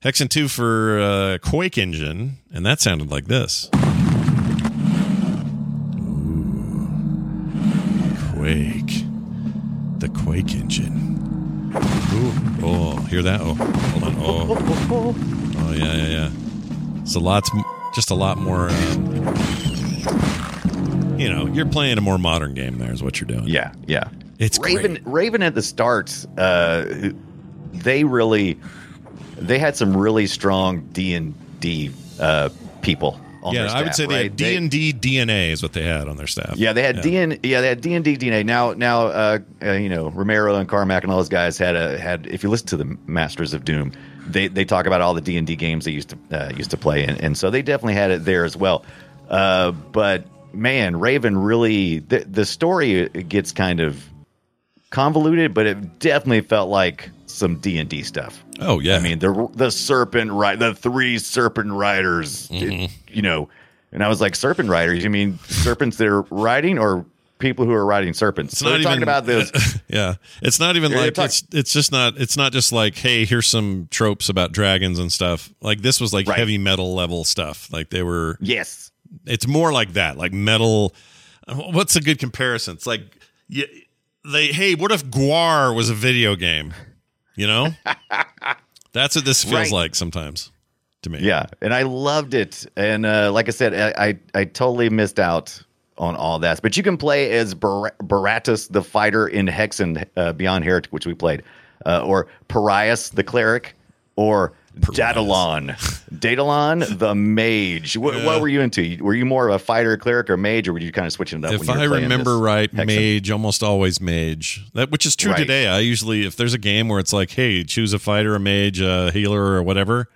Hexen 2 for Quake Engine, and that sounded like this. Ooh, Quake. The Quake Engine. Ooh, oh, hear that? Oh, hold on. Oh, oh yeah, yeah, yeah. So lots... Just a lot more, you know, you're playing a more modern game there is what you're doing. Yeah, yeah. It's Raven, great. Raven at the start, they had some really strong D&D people on their staff. Yeah, I would say they had D&D DNA is what they had on their staff. Yeah, they had D&D DNA. Now you know, Romero and Carmack and all those guys had if you listen to the Masters of Doom, They talk about all the D&D games they used to play, and so they definitely had it there as well. But man, Raven really the story gets kind of convoluted, but it definitely felt like some D&D stuff. Oh yeah, I mean the serpent the three serpent riders, you know, and I was like serpent riders. You mean serpents they're riding or people who are riding serpents? It's so not even talking about this. Yeah, it's not even like it's just not. It's not just like, hey, here's some tropes about dragons and stuff. Like this was like heavy metal level stuff. Like they were. Yes, it's more like that. Like metal. What's a good comparison? It's like hey, what if Gwar was a video game? You know, that's what this feels like sometimes to me. Yeah, and I loved it. And like I said, I totally missed out on all that, but you can play as Baratus the fighter in Hexen Beyond Heretic, which we played, or Parias the cleric, or Daedalon the mage. What were you into? Were you more of a fighter, cleric, or mage, or were you kind of switching it up? If I remember right, Hexen? Mage, almost always mage. That which is true today. I usually, if there's a game where it's like, hey, choose a fighter, a mage, a healer, or whatever,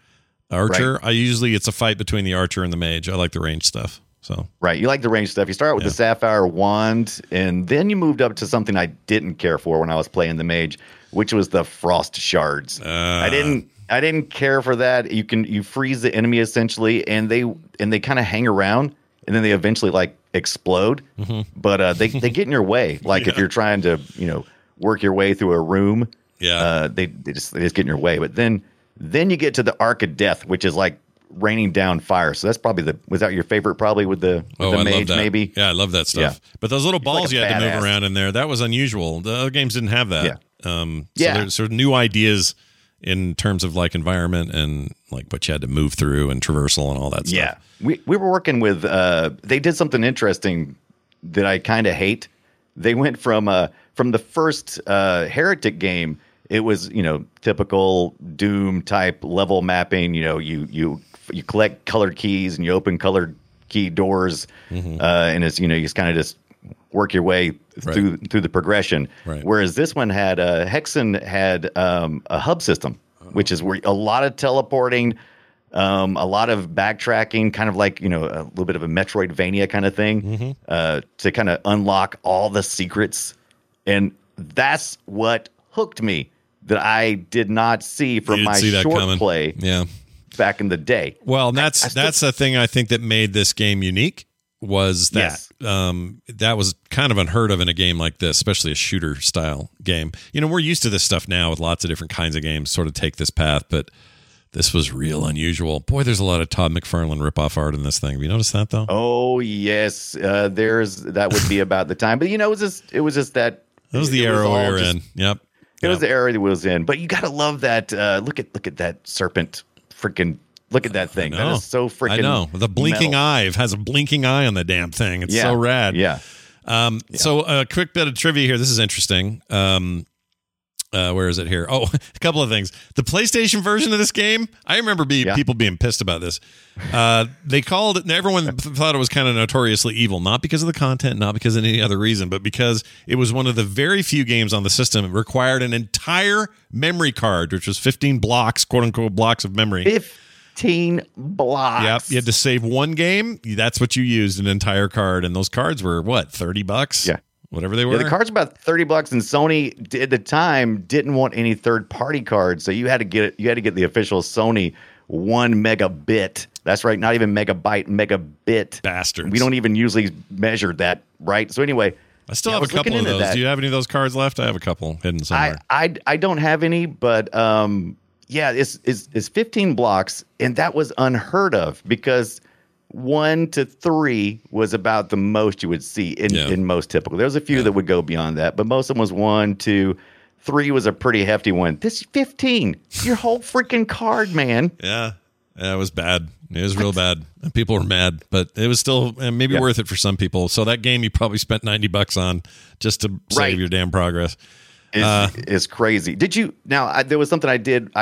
archer. I usually it's a fight between the archer and the mage. I like the range stuff. So you like the range stuff. You start out with the sapphire wand, and then you moved up to something I didn't care for when I was playing the mage, which was the frost shards. I didn't care for that. You freeze the enemy essentially, and they kind of hang around, and then they eventually like explode. Mm-hmm. But they get in your way. Like if you're trying to work your way through a room, they just get in your way. But then you get to the Arc of Death, which is like raining down fire. So that's probably your favorite, probably with the mage, maybe. Yeah, I love that stuff. Yeah. But those little balls you had to move around in there, that was unusual. The other games didn't have that. Yeah. So there's sort of new ideas in terms of like environment and like what you had to move through and traversal and all that stuff. Yeah. We were working with they did something interesting that I kind of hate. They went from the first Heretic game, it was, typical Doom type level mapping, you collect colored keys and you open colored key doors, and it's you just kind of just work your way through the progression. Right. Whereas this one had Hexen had a hub system, which is where a lot of teleporting, A lot of backtracking, kind of like, you know, a little bit of a Metroidvania kind of thing, to kind of unlock all the secrets. And that's what hooked me, that I did not see from my short play back in the day. Well, and that's the thing I think that made this game unique, was that that was kind of unheard of in a game like this, especially a shooter style game. You know, we're used to this stuff now with lots of different kinds of games sort of take this path, but this was real unusual. Boy, there's a lot of Todd McFarlane ripoff art in this thing. Have you noticed that though? Oh yes, that would be about the time. But you know, it was just that. That was the era we were in. Yep, it was the era that was in. But you gotta love that. Look at that serpent, freaking. Look at that thing. That is so freaking. I know. The blinking eye. It has a blinking eye on the damn thing. It's so rad. Yeah. So a quick bit of trivia here. This is interesting. Where is it here? Oh, a couple of things. The PlayStation version of this game, I remember people being pissed about this. They called it, and everyone thought it was kind of notoriously evil, not because of the content, not because of any other reason, but because it was one of the very few games on the system that required an entire memory card, which was 15 blocks, quote unquote, blocks of memory. 15 blocks. Yep. You had to save one game. That's what you used, an entire card. And those cards were what, $30? Yeah. Whatever they were. Yeah, the card's about $30, and Sony at the time didn't want any third-party cards, so you had to get the official Sony 1 megabit. That's right, not even megabyte, megabit. Bastards. We don't even usually measure that, right? So anyway, I still have a couple of those. Do you have any of those cards left? I have a couple hidden somewhere. I don't have any, but it's 15 blocks, and that was unheard of because 1 to 3 was about the most you would see in most typical. There was a few that would go beyond that, but most of them was 1, 2, 3 was a pretty hefty one. This 15, your whole freaking card, man. Yeah, it was bad. It was real bad. And people were mad, but it was still maybe worth it for some people. So that game you probably spent $90 on just to save your damn progress. It's crazy. Did you? Now there was something I did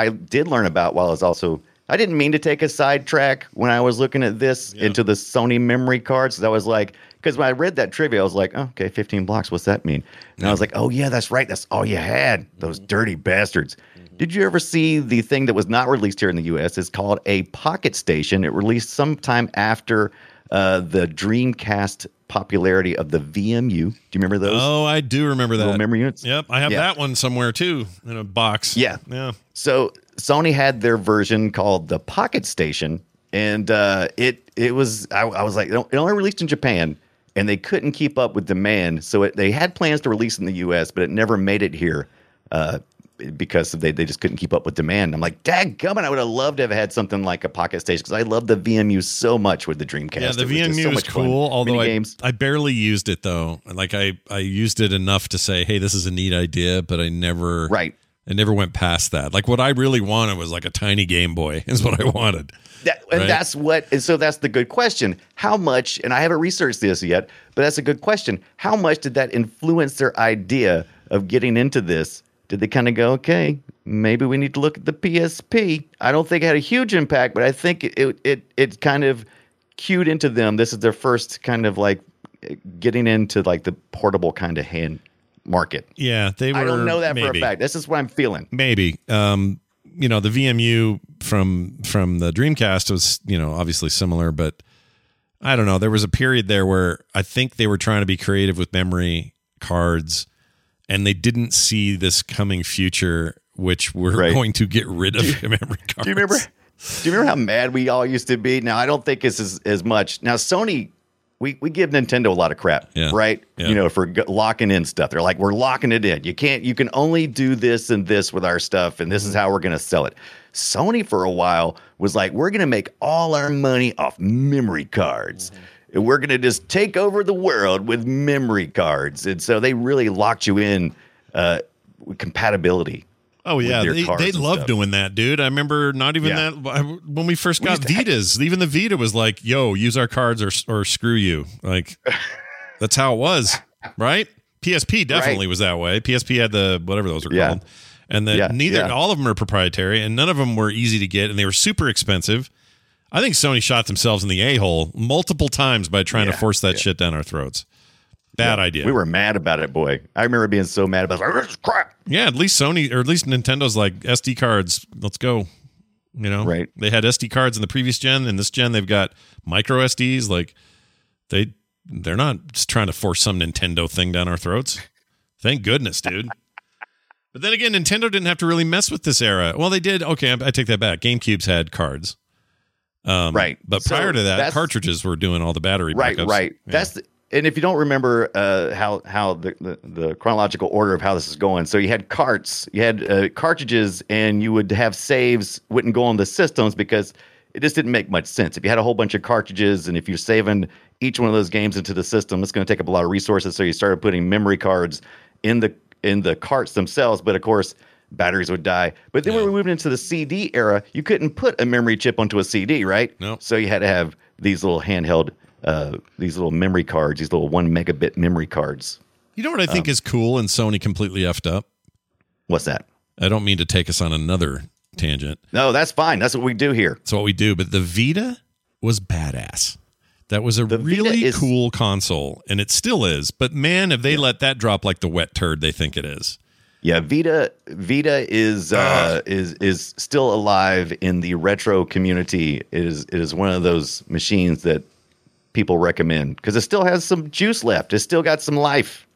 learn about while I was also. I didn't mean to take a sidetrack when I was looking at this into the Sony memory cards. So that was like, because when I read that trivia, I was like, oh, okay, 15 blocks. What's that mean? And I was like, oh, yeah, that's right. That's all you had. Those dirty bastards. Mm-hmm. Did you ever see the thing that was not released here in the U.S.? It's called a Pocket Station. It released sometime after the Dreamcast popularity of the VMU. Do you remember those? Oh, I do remember that. Little memory units? Yep. I have that one somewhere, too, in a box. Yeah. Yeah. So Sony had their version called the Pocket Station, and it was I was like, it only released in Japan, and they couldn't keep up with demand, so they had plans to release in the U.S., but it never made it here because they just couldn't keep up with demand. I'm like, dadgummit, I would have loved to have had something like a Pocket Station because I love the VMU so much with the Dreamcast. Yeah, the VMU was cool, although I barely used it, though. Like, I used it enough to say, hey, this is a neat idea, but I never... Right. It never went past that. Like, what I really wanted was like a tiny Game Boy is what I wanted. So that's the good question. How much, and I haven't researched this yet, but that's a good question. How much did that influence their idea of getting into this? Did they kind of go, okay, maybe we need to look at the PSP? I don't think it had a huge impact, but I think it kind of cued into them. This is their first kind of like getting into like the portable kind of hand market. Yeah, they were. I don't know that for a fact. This is what I'm feeling. Maybe. You know, the VMU from the Dreamcast was, you know, obviously similar, but I don't know. There was a period there where I think they were trying to be creative with memory cards, and they didn't see this coming future, which we're going to get rid of memory cards. Do you remember how mad we all used to be? Now, I don't think it's as much. Now, Sony... We give Nintendo a lot of crap, right? Yeah. You know, for locking in stuff. They're like, we're locking it in. You can only do this and this with our stuff, and this is how we're going to sell it. Sony for a while was like, we're going to make all our money off memory cards. And we're going to just take over the world with memory cards. And so they really locked you in with compatibility. Oh, yeah. They love doing that, dude. I remember not even that when we first got Vitas. Even the Vita was like, yo, use our cards or screw you. Like, that's how it was, right? PSP definitely was that way. PSP had the whatever those were called. And then all of them are proprietary, and none of them were easy to get, and they were super expensive. I think Sony shot themselves in the a-hole multiple times by trying to force that shit down our throats. Bad idea. We were mad about it, boy. I remember being so mad about it. Like, this is crap. Yeah, at least Sony or at least Nintendo's like SD cards. Let's go. You know, right? They had SD cards in the previous gen, and this gen they've got micro SDs. Like they're not just trying to force some Nintendo thing down our throats. Thank goodness, dude. But then again, Nintendo didn't have to really mess with this era. Well, they did. Okay, I take that back. GameCubes had cards. Right. But prior to that, cartridges were doing all the battery backups. Right. Yeah. And if you don't remember how the chronological order of how this is going, so you had carts, you had cartridges, and you would have saves wouldn't go on the systems because it just didn't make much sense. If you had a whole bunch of cartridges and if you're saving each one of those games into the system, it's going to take up a lot of resources. So you started putting memory cards in the carts themselves, but of course batteries would die. But then when we moved into the CD era, you couldn't put a memory chip onto a CD, right? No. So you had to have these little handheld. These little memory cards, these little 1 megabit memory cards. You know what I think is cool and Sony completely effed up? What's that? I don't mean to take us on another tangent. No, that's fine. That's what we do here. That's what we do. But the Vita was badass. That was a really cool console, and it still is. But man, if they let that drop like the wet turd they think it is. Yeah, Vita is still alive in the retro community. It is one of those machines that people recommend because it still has some juice left. It's still got some life.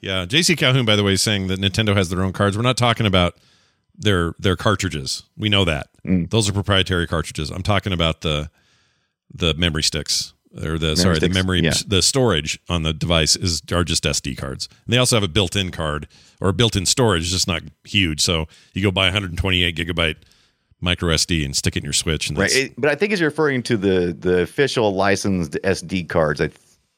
Yeah. JC Calhoun, by the way, is saying that Nintendo has their own cards. We're not talking about their cartridges. We know that. Those are proprietary cartridges. I'm talking about the memory sticks or the memory, the storage on the device are just SD cards. And they also have a built-in card or built-in storage, just not huge. So you go buy 128 gigabyte micro SD and stick it in your Switch. And right. But I think he's referring to the official licensed SD cards, I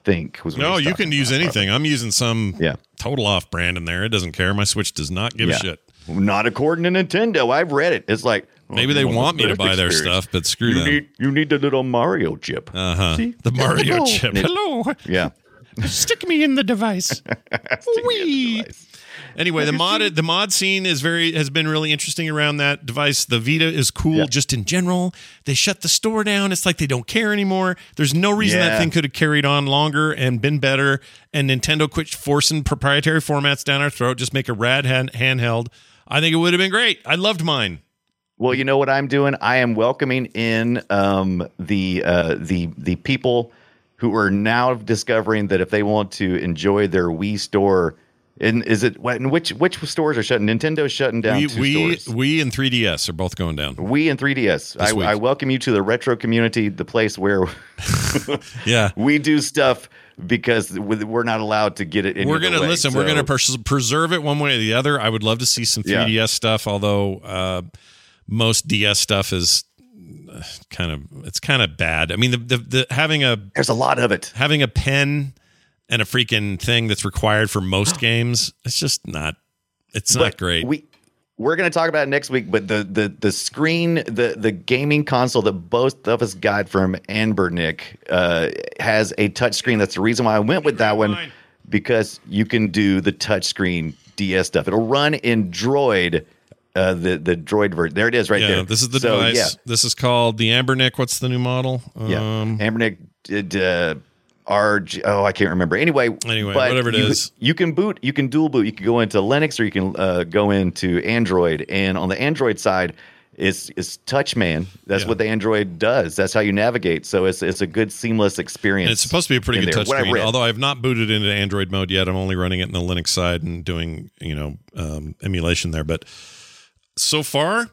think. No, you can use anything. Probably. I'm using some total off brand in there. It doesn't care. My Switch does not give a shit. Not according to Nintendo. I've read it. It's like, maybe they want me to buy their stuff, but screw them. You need the little Mario chip. Uh-huh. See? The Mario chip. Hello. Yeah. Stick me in the device. Wee. Anyway, the mod scene has been really interesting around that device. The Vita is cool just in general. They shut the store down. It's like they don't care anymore. There's no reason that thing could have carried on longer and been better. And Nintendo quit forcing proprietary formats down our throat. Just make a rad handheld. I think it would have been great. I loved mine. Well, you know what I'm doing? I am welcoming in the people who are now discovering that if they want to enjoy their Wii store. And which stores are shutting? Nintendo's shutting down two stores. Wii and 3DS are both going down. Wii and 3DS. I welcome you to the retro community, the place where we do stuff because we're not allowed to get it in. We're going to listen. So. We're going to preserve it one way or the other. I would love to see some 3DS stuff, although most DS stuff is kind of bad. I mean, the having a there's a lot of it. Having a pen. And a freaking thing that's required for most games. It's just not. It's not great. We're going to talk about it next week. But the screen, the gaming console that both of us got from Amber Nick has a touchscreen. That's the reason why I went with that one, because you can do the touchscreen DS stuff. It'll run in Droid, the Droid version. There it is, right there. This is the device. Yeah. This is called the Amber Nick. What's the new model? Amber Nick did. I can't remember. Anyway, whatever it is, you can boot. You can dual boot. You can go into Linux or you can go into Android. And on the Android side, it's TouchMan. That's what the Android does. That's how you navigate. So it's a good seamless experience. And it's supposed to be a pretty good touchscreen. Although I've not booted into Android mode yet. I'm only running it in the Linux side and doing emulation there. But so far,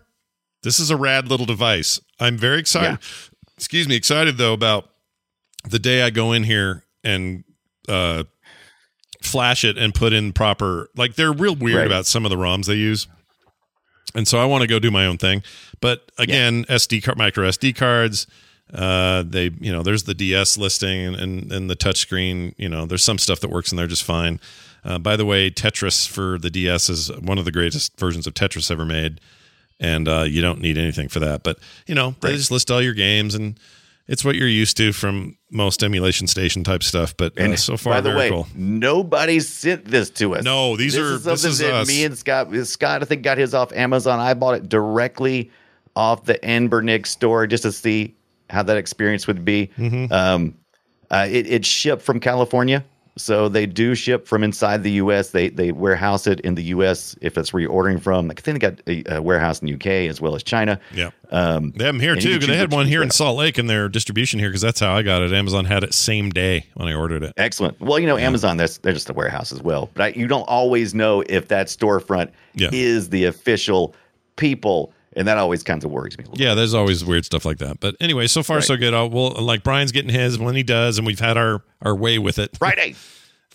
this is a rad little device. I'm very excited. Yeah. Excuse me, excited though about. The day I go in here and flash it and put in proper, like they're real weird about some of the ROMs they use. And so I want to go do my own thing. But again, micro SD cards, there's the DS listing and the touchscreen, there's some stuff that works in there just fine. By the way, Tetris for the DS is one of the greatest versions of Tetris ever made. And you don't need anything for that, but they just list all your games and, it's what you're used to from most emulation station type stuff, but so far, by the way, cool. Nobody sent this to us. No, this is me and Scott. Scott, I think, got his off Amazon. I bought it directly off the Enbernick store just to see how that experience would be. It shipped from California. So they do ship from inside the U.S. They warehouse it in the U.S. if it's reordering from. I think they got a warehouse in the U.K. as well as China. Yeah, they have them here too. Because they had one here in Salt Lake in their distribution here. Because that's how I got it. Amazon had it same day when I ordered it. Excellent. Well, you know, Amazon they're just a warehouse as well. But you don't always know if that storefront is the official people. And that always kind of worries me a little bit. There's always weird stuff like that. But anyway, so far so good. Well, like Brian's getting his when he does, and we've had our way with it. Friday.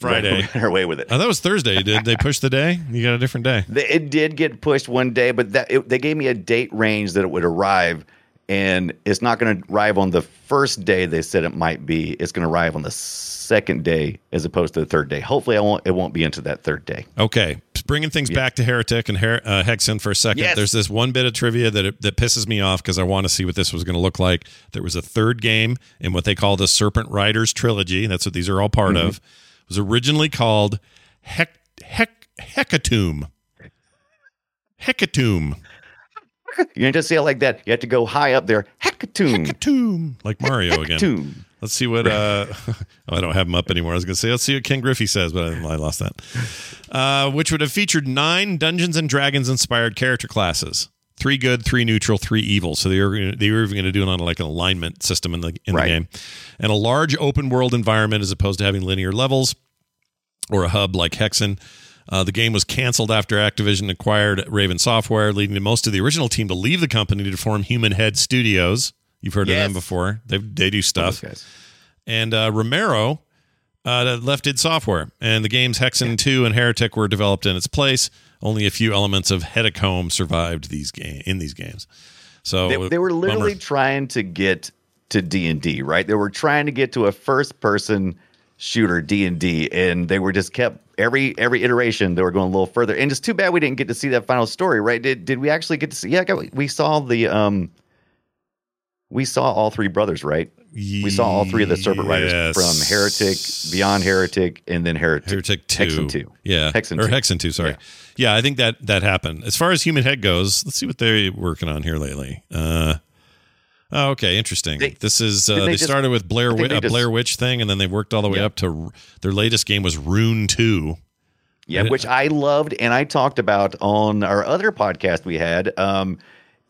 We had our way with it. Oh, that was Thursday. Did they push the day? You got a different day. It did get pushed one day, but they gave me a date range that it would arrive, and it's not going to arrive on the first day they said it might be. It's going to arrive on the second day as opposed to the third day. Hopefully, it won't be into that third day. Okay. Bringing things back to Heretic and Hexen for a second, there's this one bit of trivia that pisses me off because I want to see what this was going to look like. There was a third game in what they call the Serpent Riders trilogy. That's what these are all part of. It was originally called Hecatomb. Hecatomb. You don't just say it like that. You have to go high up there. Hecatomb. Hecatomb. Like Mario again. Let's see what I don't have them up anymore. I was going to say, let's see what Ken Griffey says, but I lost that. Which would have featured 9 Dungeons and Dragons inspired character classes: 3 good, 3 neutral, 3 evil. So they were even going to do it on like an alignment system in the game, and a large open world environment as opposed to having linear levels or a hub like Hexen. The game was canceled after Activision acquired Raven Software, leading to most of the original team to leave the company to form Human Head Studios. You've heard of them before. They do stuff. And Romero left id Software, and the games Hexen II and Heretic were developed in its place. Only a few elements of Hecatomb survived in these games. So they were literally trying to get to D&D, right? They were trying to get to a first-person shooter D&D, and they were just kept every iteration. They were going a little further, and it's too bad we didn't get to see that final story, right? Did we actually get to see? Yeah, we saw the. We saw all 3 brothers, right? We saw all 3 of the Serpent Riders from Heretic, Beyond Heretic, and then Heretic 2. Hexen 2. Yeah. Hexen 2, sorry. Yeah, I think that happened. As far as Human Head goes, let's see what they're working on here lately. Okay, interesting. This is they started with Blair Witch thing, and then they worked all the way up to their latest game was Rune 2. Yeah, which I loved, and I talked about on our other podcast we had.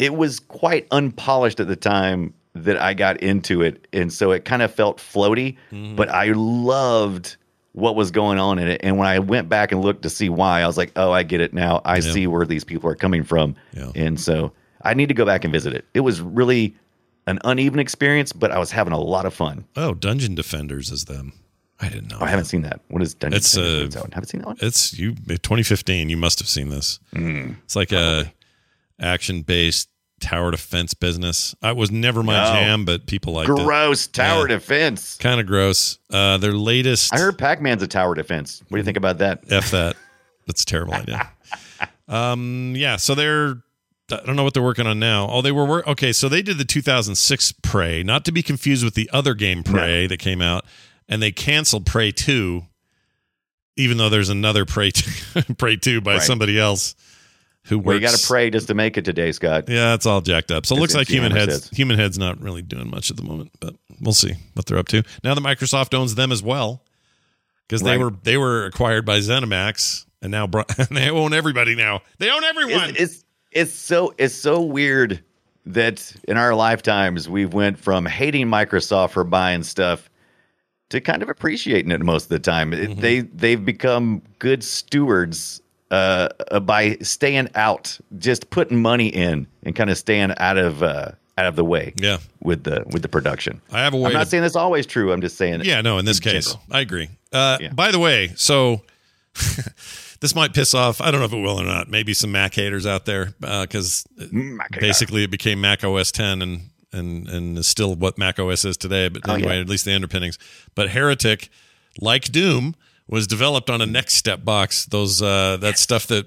It was quite unpolished at the time that I got into it, and so it kind of felt floaty, but I loved what was going on in it. And when I went back and looked to see why, I was like, oh, I get it now. I see where these people are coming from. Yeah. And so I need to go back and visit it. It was really an uneven experience, but I was having a lot of fun. Oh, Dungeon Defenders is them. I didn't know. I haven't seen that. What is Dungeon Defenders? Haven't seen that one? It's 2015. You must have seen this. It's like probably. A action-based tower defense business. I was never my jam, but people liked it. Gross tower defense. Kind of gross. Their latest. I heard Pac-Man's a tower defense. What do you think about that? F that. That's a terrible idea. So I don't know what they're working on now. Oh, okay. So they did the 2006 Prey, not to be confused with the other game Prey that came out, and they canceled Prey 2, even though there's another Prey 2 by somebody else. You got to pray just to make it today, Scott. Yeah, it's all jacked up. So it looks like Human Head's not really doing much at the moment, but we'll see what they're up to. Now that Microsoft owns them as well, because they were acquired by Zenimax, and now they own everybody now. They own everyone. It's so weird that in our lifetimes we've went from hating Microsoft for buying stuff to kind of appreciating it most of the time. They've become good stewards by staying out, just putting money in and kind of staying out of the way with the production. I'm not saying that's always true. I'm just saying. Yeah, no, in this case, general. I agree. By the way, so this might piss off. I don't know if it will or not. Maybe some Mac haters out there because basically it became Mac OS 10 and is still what Mac OS is today. But anyway, at least the underpinnings. But Heretic, like Doom, was developed on a Next Step box. Those that stuff that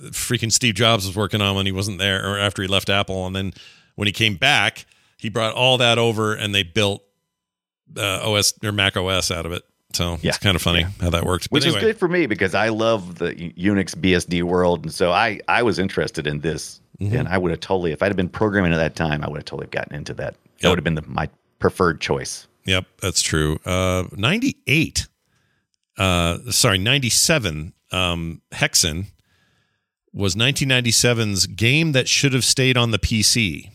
freaking Steve Jobs was working on when he wasn't there, or after he left Apple, and then when he came back, he brought all that over and they built OS or Mac OS out of it. So it's kind of funny how that works. But is good for me because I love the Unix BSD world, and so I was interested in this, and I would have totally, if I'd have been programming at that time, I would have totally gotten into that. That would have been my preferred choice. Yep, that's true. 98. sorry, 97, Hexen was 1997's game that should have stayed on the PC.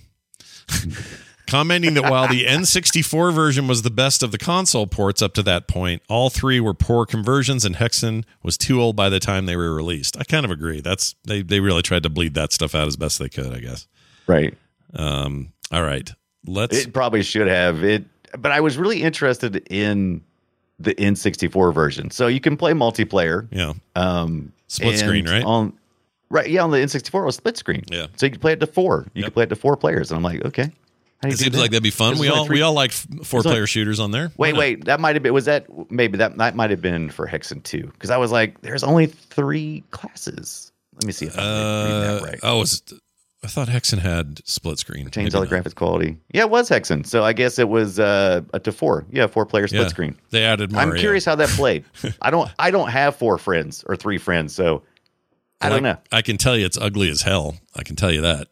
Commenting that while the N64 version was the best of the console ports up to that point, all three were poor conversions and Hexen was too old by the time they were released. I kind of agree. That's they really tried to bleed that stuff out as best they could, I guess. Right. All right. It probably should have it, but I was really interested in the N64 version. So you can play multiplayer. Yeah. Split screen, right? Right. Yeah. On the N64 it was split screen. Yeah. So you could play it to four. You could play it to four players, and I'm like, okay. It seems like that'd be fun. We all like four-player shooters on there. Wait, that might have been. Was that maybe that might have been for Hexen 2? Because I was like, there's only three classes. Let me see if I read that right. I thought Hexen had split screen. Change all the graphics quality. Yeah, it was Hexen. So I guess it was up to four. Yeah, four-player split screen. They added Mario. I'm curious how that played. I don't have four friends or three friends, so. I don't know. I can tell you it's ugly as hell. I can tell you that.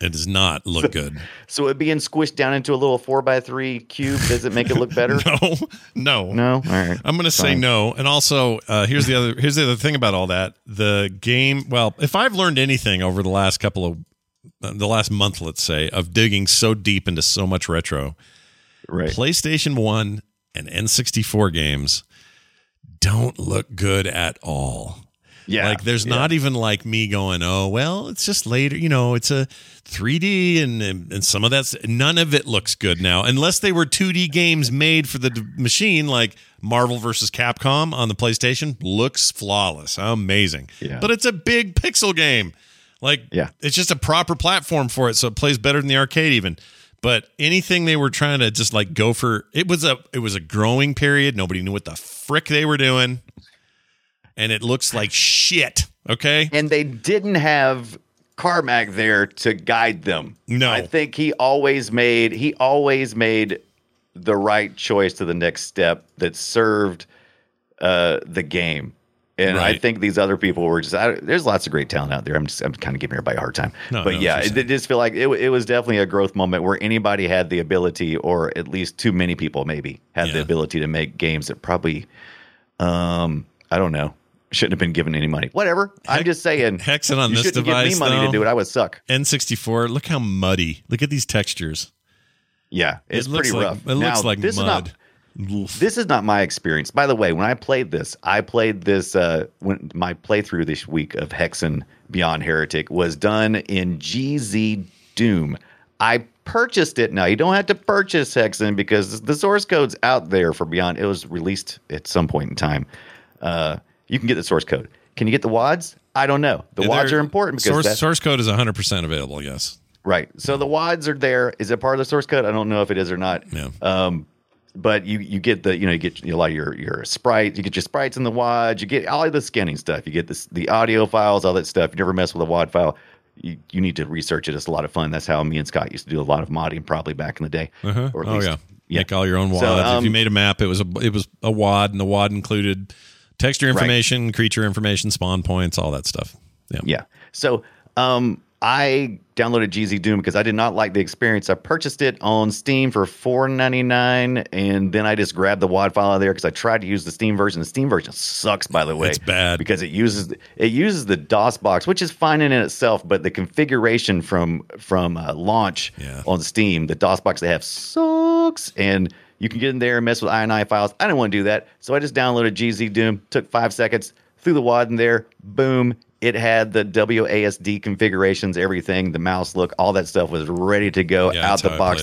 It does not look good. So it being squished down into a little 4x3 cube, does it make it look better? No. All right. I'm going to say no. And also, here's the other thing about all that. The game, well, if I've learned anything over the last the last month, let's say, of digging so deep into so much retro, right. PlayStation 1 and N64 games don't look good at all. Yeah, like there's not even like me going, oh, well, it's just later, you know, it's a 3D and some of that's none of it looks good now unless they were 2D games made for the machine like Marvel versus Capcom on the PlayStation looks flawless. Amazing. Yeah. But it's a big pixel game. Like, it's just a proper platform for it. So it plays better than the arcade even. But anything they were trying to just like go for, it was a growing period. Nobody knew what the frick they were doing. And it looks like shit, okay? And they didn't have Carmack there to guide them. No. I think he always made the right choice to the next step that served the game. And right. I think these other people were just there's lots of great talent out there. I'm kind of giving everybody a hard time. I just feel like it was definitely a growth moment where anybody had the ability, or at least too many people maybe had the ability to make games that probably I don't know. Shouldn't have been given any money. Whatever. I'm just saying. Hexen on this device, give me money to do it. I would suck. N64. Look how muddy. Look at these textures. Yeah, it's pretty rough. It looks like mud. This is not my experience. By the way, when I played this. When my playthrough this week of Hexen Beyond Heretic was done in GZDoom. I purchased it. Now you don't have to purchase Hexen because the source code's out there for Beyond. It was released at some point in time. You can get the source code. Can you get the WADs? I don't know. The WADs are important because source code is 100% available. Yes. Right. So the WADs are there. Is it part of the source code? I don't know if it is or not. Yeah. But you get a lot of your sprites. You get your sprites in the WADs. You get all of the scanning stuff. You get the audio files, all that stuff. You never mess with a WAD file. You need to research it. It's a lot of fun. That's how me and Scott used to do a lot of modding probably back in the day. Uh-huh. Or at least, make all your own WADs. So, if you made a map, it was a WAD, and the WAD included texture information, creature information, spawn points, all that stuff. Yeah. So I downloaded GZDoom because I did not like the experience. I purchased it on Steam for $4.99, and then I just grabbed the WAD file out of there because I tried to use the Steam version. The Steam version sucks, by the way. It's bad. Because it uses the DOS box, which is fine in itself, but the configuration from launch on Steam, the DOS box they have sucks, and you can get in there and mess with INI files. I didn't want to do that, so I just downloaded GZDoom, took 5 seconds, threw the WAD in there, boom. It had the WASD configurations, everything, the mouse look, all that stuff was ready to go out the box.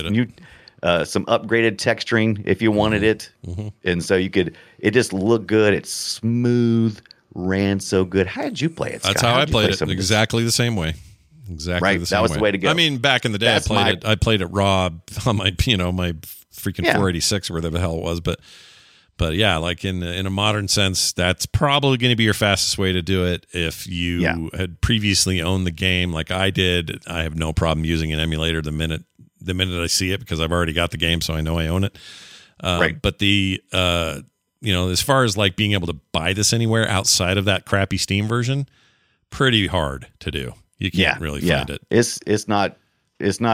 Some upgraded texturing if you wanted it. Mm-hmm. And so it just looked good. It's smooth, ran so good. How did you play it, Scott? That's how I played it, exactly the same way. Exactly right, the same way. That was the way to go. I mean, back in the day, I played it raw on my, my freaking 486 or whatever the hell it was. But yeah, like in a modern sense, that's probably going to be your fastest way to do it. If you had previously owned the game like I did, I have no problem using an emulator the minute I see it because I've already got the game, so I know I own it. Right. But as far as like being able to buy this anywhere outside of that crappy Steam version, pretty hard to do. You can't really find it. It's not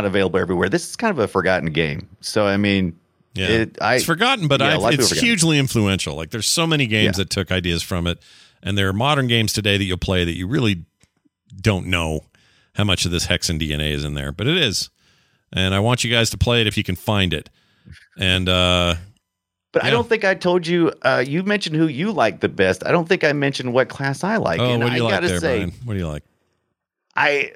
available everywhere. This is kind of a forgotten game. So I mean. Yeah, it's forgotten, but it's hugely influential. Like, there's so many games that took ideas from it, and there are modern games today that you'll play that you really don't know how much of this Hexen DNA is in there, but it is. And I want you guys to play it if you can find it. And but I don't think I told you. You mentioned who you like the best. I don't think I mentioned what class I like. Oh, and what do you like there, Brian? What do you like? I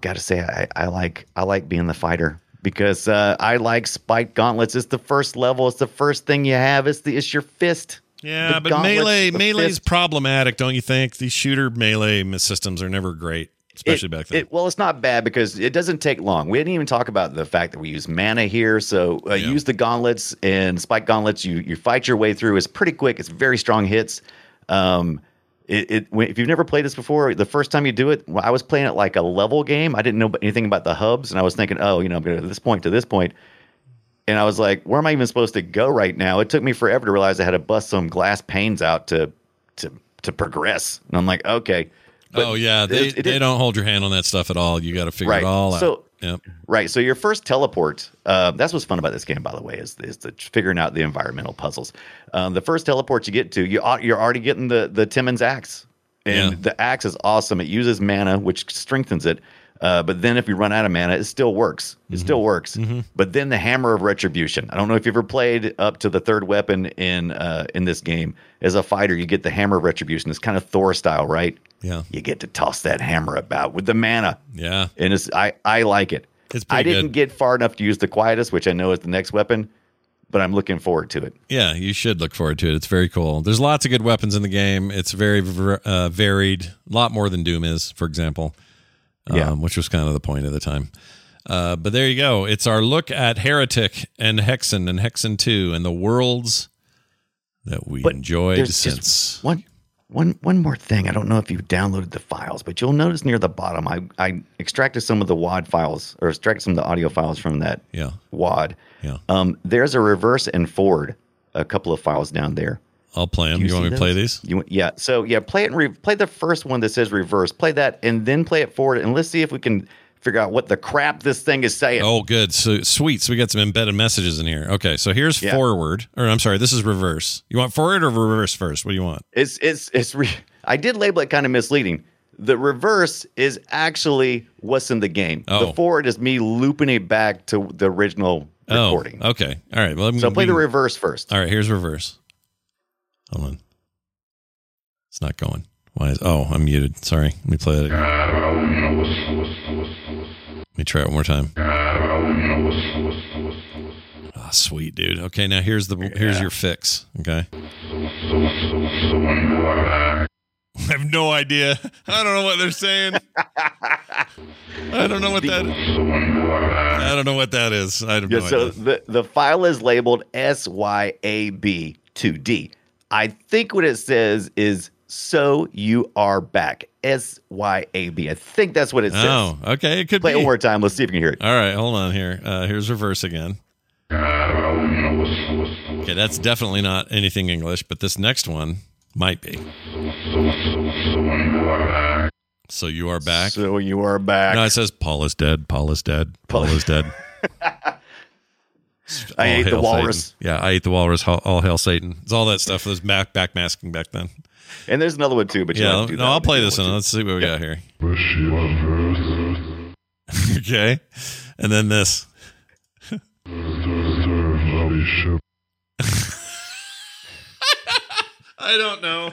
gotta say, I like being the fighter. Because I like spiked gauntlets. It's the first level. It's the first thing you have. It's your fist. Yeah, but melee's problematic, don't you think? These shooter melee systems are never great, especially back then. It's not bad because it doesn't take long. We didn't even talk about the fact that we use mana here. So use the gauntlets and spiked gauntlets. You fight your way through. It's pretty quick. It's very strong hits. If you've never played this before, the first time you do it, I was playing it like a level game. I didn't know anything about the hubs, and I was thinking, I'm going to this point, and I was like, where am I even supposed to go right now? It took me forever to realize I had to bust some glass panes out to progress, and I'm like, okay. But they don't hold your hand on that stuff at all. You got to figure it all out. So your first teleport, that's what's fun about this game, by the way, is the figuring out the environmental puzzles. The first teleport you get to, you're already getting the Timmons axe. And the axe is awesome. It uses mana, which strengthens it. But then if you run out of mana, it still works. But then the Hammer of Retribution. I don't know if you've ever played up to the third weapon in this game. As a fighter, you get the Hammer of Retribution. It's kind of Thor style, right? Yeah. You get to toss that hammer about with the mana. Yeah. And I like it. It's pretty good. I didn't get far enough to use the Quietus, which I know is the next weapon, but I'm looking forward to it. Yeah, you should look forward to it. It's very cool. There's lots of good weapons in the game. It's very varied, a lot more than Doom is, for example. Which was kind of the point at the time. But there you go. It's our look at Heretic and Hexen II and the worlds that we enjoyed since. One more thing. I don't know if you downloaded the files, but you'll notice near the bottom, I extracted some of the WAD files or extracted some of the audio files from that WAD. Yeah. There's a reverse and forward, a couple of files down there. I'll play them. You want me to play these? Play it and play the first one that says reverse. Play that and then play it forward, and let's see if we can figure out what the crap this thing is saying. Oh, good. So sweet. So we got some embedded messages in here. Okay, so here's forward. Or I'm sorry, this is reverse. You want forward or reverse first? What do you want? I did label it kind of misleading. The reverse is actually what's in the game. Oh. The forward is me looping it back to the original recording. Okay. All right. Well, play the reverse first. All right, here's reverse. Hold on. It's not going. Why is... Oh, I'm muted. Sorry. Let me play that again. Let me try it one more time. Ah, oh, sweet, dude. Okay, now here's your fix. Okay. I have no idea. I don't know what they're saying. I don't know what that is. I don't know. So the file is labeled SYAB2D. I think what it says is, so you are back. SYAB. I think that's what it says. Oh, okay. It could play it one more time. Let's see if you can hear it. All right. Hold on here. Here's reverse again. Okay. That's definitely not anything English, but this next one might be. So you are back. So you are back. No, it says Paul is dead. Paul is dead. Paul is dead. I ate the walrus. Satan. Yeah, I ate the walrus. All hail Satan. It's all that stuff. There's back masking back then. And there's another one too. But I'll play this one. Let's see what we got here. Okay, and then this. I don't know.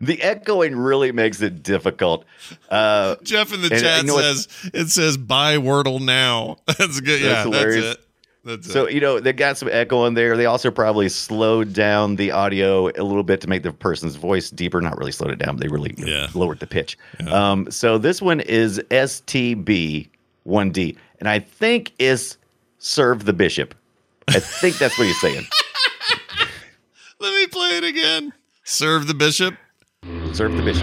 The echoing really makes it difficult. Jeff in the chat says it says buy Wordle now. That's good. Yeah, that's it. They got some echo in there. They also probably slowed down the audio a little bit to make the person's voice deeper. Not really slowed it down, but they really lowered the pitch. Yeah. So this one is STB1D, and I think it's serve the bishop. I think that's what he's saying. Let me play it again. Serve the bishop. Serve the bishop.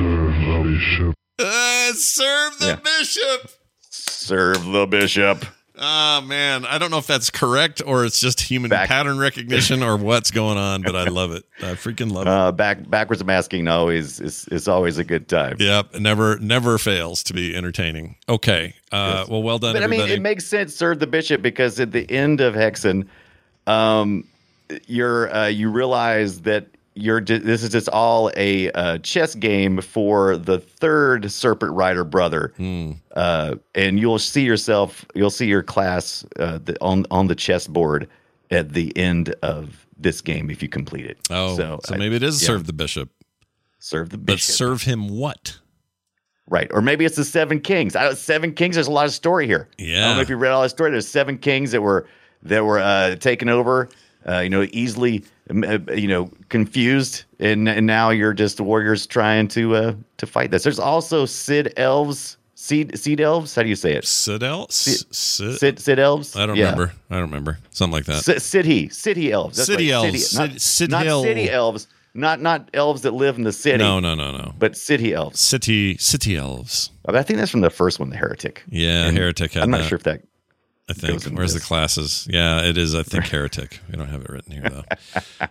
Serve the bishop. Serve the bishop. Oh, man. I don't know if that's correct or it's just human pattern recognition or what's going on, but I love it. I freaking love it. Backwards masking always is always a good time. Yep. Never fails to be entertaining. Okay. Well done, everybody. But, I mean, it makes sense, Serve the Bishop, because at the end of Hexen, you realize that this is just all a chess game for the third Serpent Rider brother, and you'll see your class on the chessboard at the end of this game if you complete it. Oh, so maybe it is serve the bishop. Serve the bishop, but serve him what? Right, or maybe it's the Seven Kings. Seven Kings. There's a lot of story here. Yeah, I don't know if you read all that story. There's seven kings that were taken over. Easily, confused, and now you're just warriors trying to fight this. There's also Cid Elves, Cid Elves. How do you say it? Cid Elves. Cid Elves. I don't remember. I don't remember. Something like that. City Elves. That's city right. Elves. Not City Elves. Not elves that live in the city. No. But City Elves. City Elves. I think that's from the first one, the Heretic. Yeah, and Heretic. I'm not sure if that. I think. Where's the classes? Yeah, it is, I think, Heretic. We don't have it written here, though.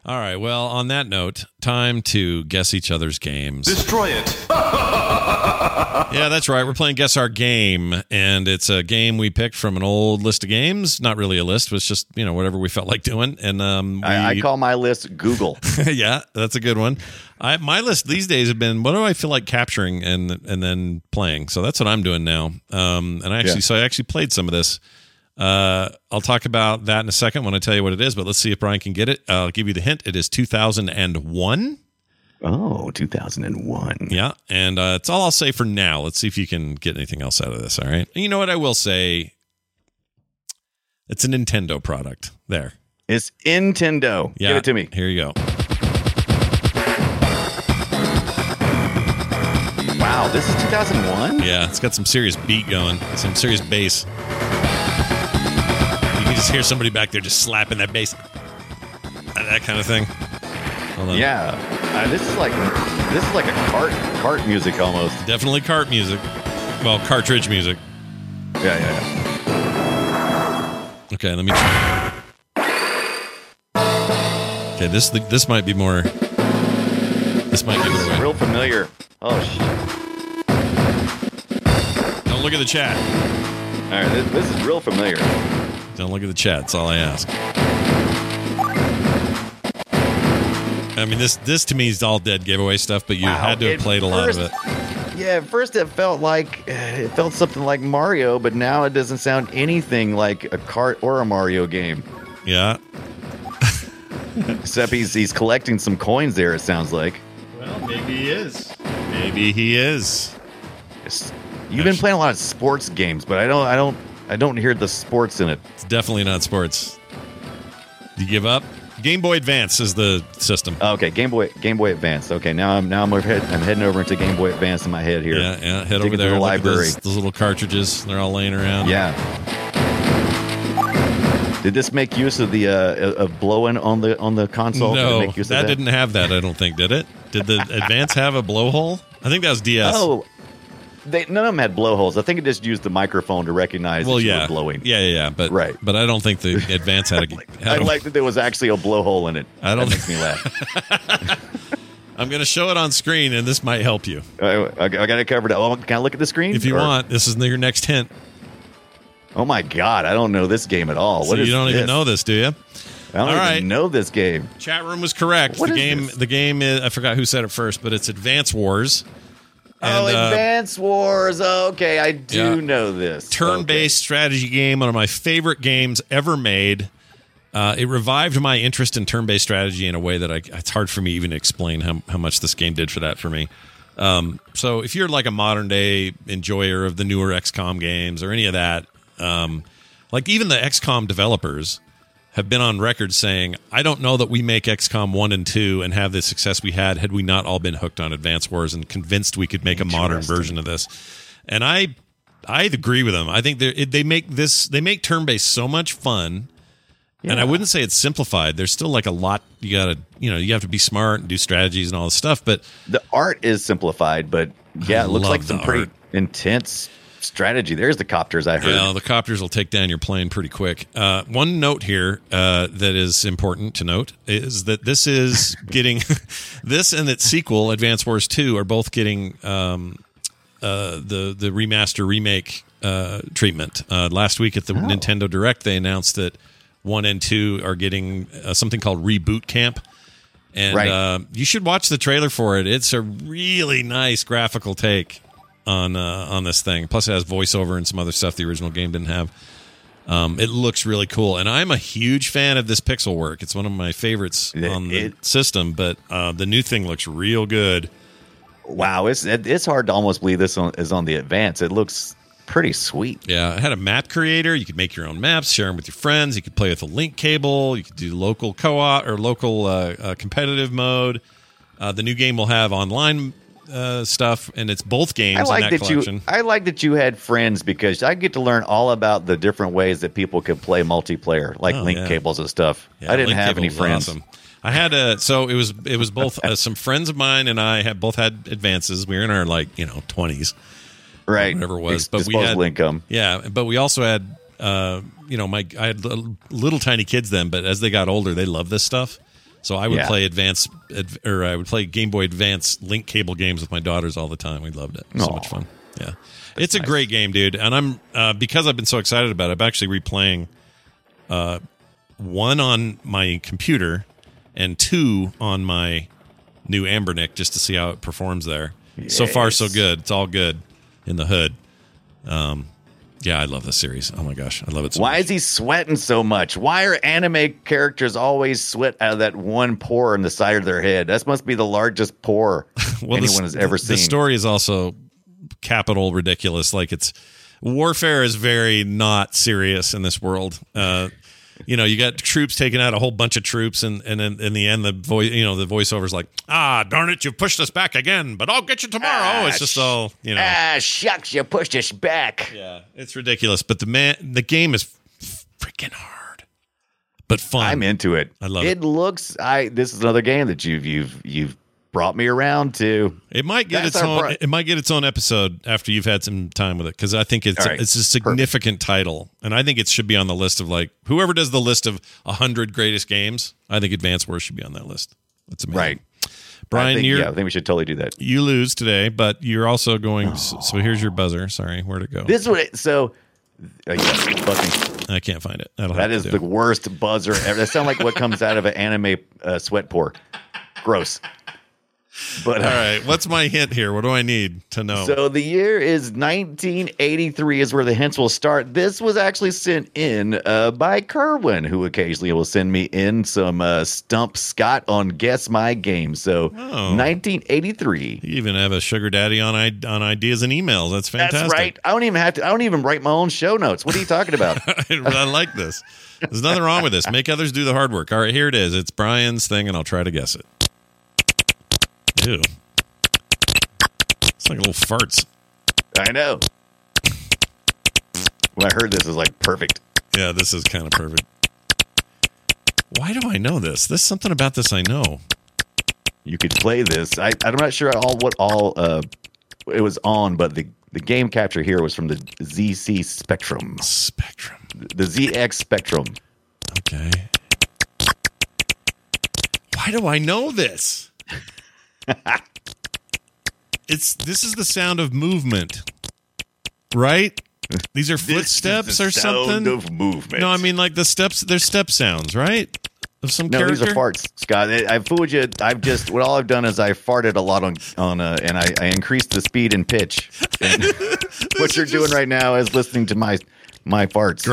All right. Well, on that note, time to guess each other's games. Destroy it. Yeah, that's right. We're playing Guess Our Game, and it's a game we picked from an old list of games. Not really a list. It was just, whatever we felt like doing. And I call my list Google. Yeah, that's a good one. My list these days have been, what do I feel like capturing and then playing? So that's what I'm doing now. I actually played some of this. I'll talk about that in a second when I tell you what it is, but let's see if Brian can get it. I'll give you the hint. It is 2001. Oh, 2001. Yeah, and it's all I'll say for now. Let's see if you can get anything else out of this, all right? And you know what I will say? It's a Nintendo product. There. It's Nintendo. Yeah. Give it to me. Here you go. Wow, this is 2001? Yeah, it's got some serious beat going, some serious bass. Just hear somebody back there just slapping that bass, that kind of thing. Yeah, this is like a cart music almost. Definitely cart music. Well, cartridge music. Yeah. Okay, let me try. Okay, this might be more. This might give it away. Real familiar. Oh shit! Don't look at the chat. All right, this is real familiar. Don't look at the chat. That's all I ask. I mean, this to me is all dead giveaway stuff, but you had to have played a lot of it. Yeah, at first it felt something like Mario, but now it doesn't sound anything like a kart or a Mario game. Yeah. Except he's collecting some coins there, it sounds like. Well, maybe he is. Maybe he is. You've been playing a lot of sports games, but I don't hear the sports in it. It's definitely not sports. Do you give up? Game Boy Advance is the system. Okay, Game Boy Advance. Okay, now I'm heading over into Game Boy Advance in my head here. Yeah. Head over there to the library. Those little cartridges, they're all laying around. Yeah. Did this make use of the of blowing on the console? No, did it make use of that didn't have that. I don't think did it. Did the Advance have a blowhole? I think that was DS. Oh. None of them had blowholes. I think it just used the microphone to recognize that you were blowing. Yeah. But I don't think the Advance had a... I like that there was actually a blowhole in it. That makes me laugh. I'm going to show it on screen, and this might help you. I got it covered up. Can I look at the screen? If you want. This is your next hint. Oh, my God. I don't know this game at all. So you don't even know this, do you? I don't even know this game. Chat room was correct. The game is... I forgot who said it first, but it's Advance Wars. Advance Wars. Okay, I do know this. Turn-based strategy game, one of my favorite games ever made. It revived my interest in turn-based strategy in a way that it's hard for me even to explain how much this game did for me. So if you're like a modern-day enjoyer of the newer XCOM games or any of that, like even the XCOM developers have been on record saying, I don't know that we make XCOM 1 and 2 and have the success we had we not all been hooked on Advance Wars and convinced we could make a modern version of this. And I agree with them. I think they make turn-based so much fun. Yeah. And I wouldn't say it's simplified. There's still like a lot you got to, you have to be smart and do strategies and all this stuff, but the art is simplified, but yeah, it looks like some pretty intense strategy. There's the copters, I heard. Yeah, the copters will take down your plane pretty quick. One note here that is important to note is that this is getting... this and its sequel, Advance Wars 2, are both getting the remaster, remake treatment. Last week at the Nintendo Direct, they announced that 1 and 2 are getting something called Reboot Camp. And right. You should watch the trailer for it. It's a really nice graphical take on this thing. Plus, it has voiceover and some other stuff the original game didn't have. It looks really cool. And I'm a huge fan of this pixel work. It's one of my favorites on the system. But the new thing looks real good. Wow, it's hard to almost believe this is on the Advance. It looks pretty sweet. Yeah, it had a map creator. You could make your own maps, share them with your friends. You could play with a link cable. You could do local co-op or local competitive mode. The new game will have online stuff, and it's both games in that collection. I like that you had friends, because I get to learn all about the different ways that people could play multiplayer, like link cables and stuff. Yeah, I didn't have any friends. Awesome. I had it was both some friends of mine and I had both had Advances. We were in our 20s. Right. Whatever it was. But we had income. Yeah, but we also had I had little tiny kids then, but as they got older, they loved this stuff. So I would play I would play Game Boy Advance link cable games with my daughters all the time. We loved it. Aww. So much fun. Yeah. It's nice. A great game, dude. And I'm because I've been so excited about it, I'm actually replaying one on my computer and two on my new Ambernick just to see how it performs there. Yes. So far, so good. It's all good in the hood. I love this series. Oh, my gosh. I love it so much. Why is he sweating so much? Why are anime characters always sweat out of that one pore in the side of their head? That must be the largest pore anyone has ever seen. The story is also capital ridiculous. Like, warfare is very not serious in this world. You got troops taking out a whole bunch of troops, and then in the end, the voiceover's like, "Ah, darn it, you pushed us back again, but I'll get you tomorrow." It's just all, shucks, you pushed us back. Yeah, it's ridiculous, but the game is freaking hard, but fun. I'm into it. I love it. It looks. This is another game that you've brought me around to. It might get its own episode after you've had some time with it, because I think it's a significant title, and I think it should be on the list of whoever does the list of 100 greatest games. I think Advance Wars should be on that list. That's amazing, right, Brian? I think we should totally do that. You lose today, but you're also going. Oh. So here's your buzzer. Sorry, where to go? This one. So. I can't find it. That is the worst buzzer ever. That sounds like what comes out of an anime sweat pour. Gross. But, all right, what's my hint here? What do I need to know? So the year is 1983 is where the hints will start. This was actually sent in by Kerwin, who occasionally will send me in some Stump Scott on Guess My Game. So 1983. You even have a sugar daddy on ideas and emails. That's fantastic. That's right. I don't even write my own show notes. What are you talking about? I like this. There's nothing wrong with this. Make others do the hard work. All right, here it is. It's Brian's thing, and I'll try to guess it. Ew. It's like little farts. I know. When I heard this, it was like perfect. Yeah, this is kind of perfect. Why do I know this? There's something about this I know. You could play this. I'm not sure what it was on, but the game capture here was from the ZX Spectrum. The ZX Spectrum. Okay. Why do I know this? This is the sound of movement, right? These are footsteps or something. Sound of movement. No, I mean like the steps. There's step sounds, right? Of some character. These are farts, Scott. I fooled you. All I've done is I farted a lot and I increased the speed and pitch. And what you're doing right now is listening to my farts.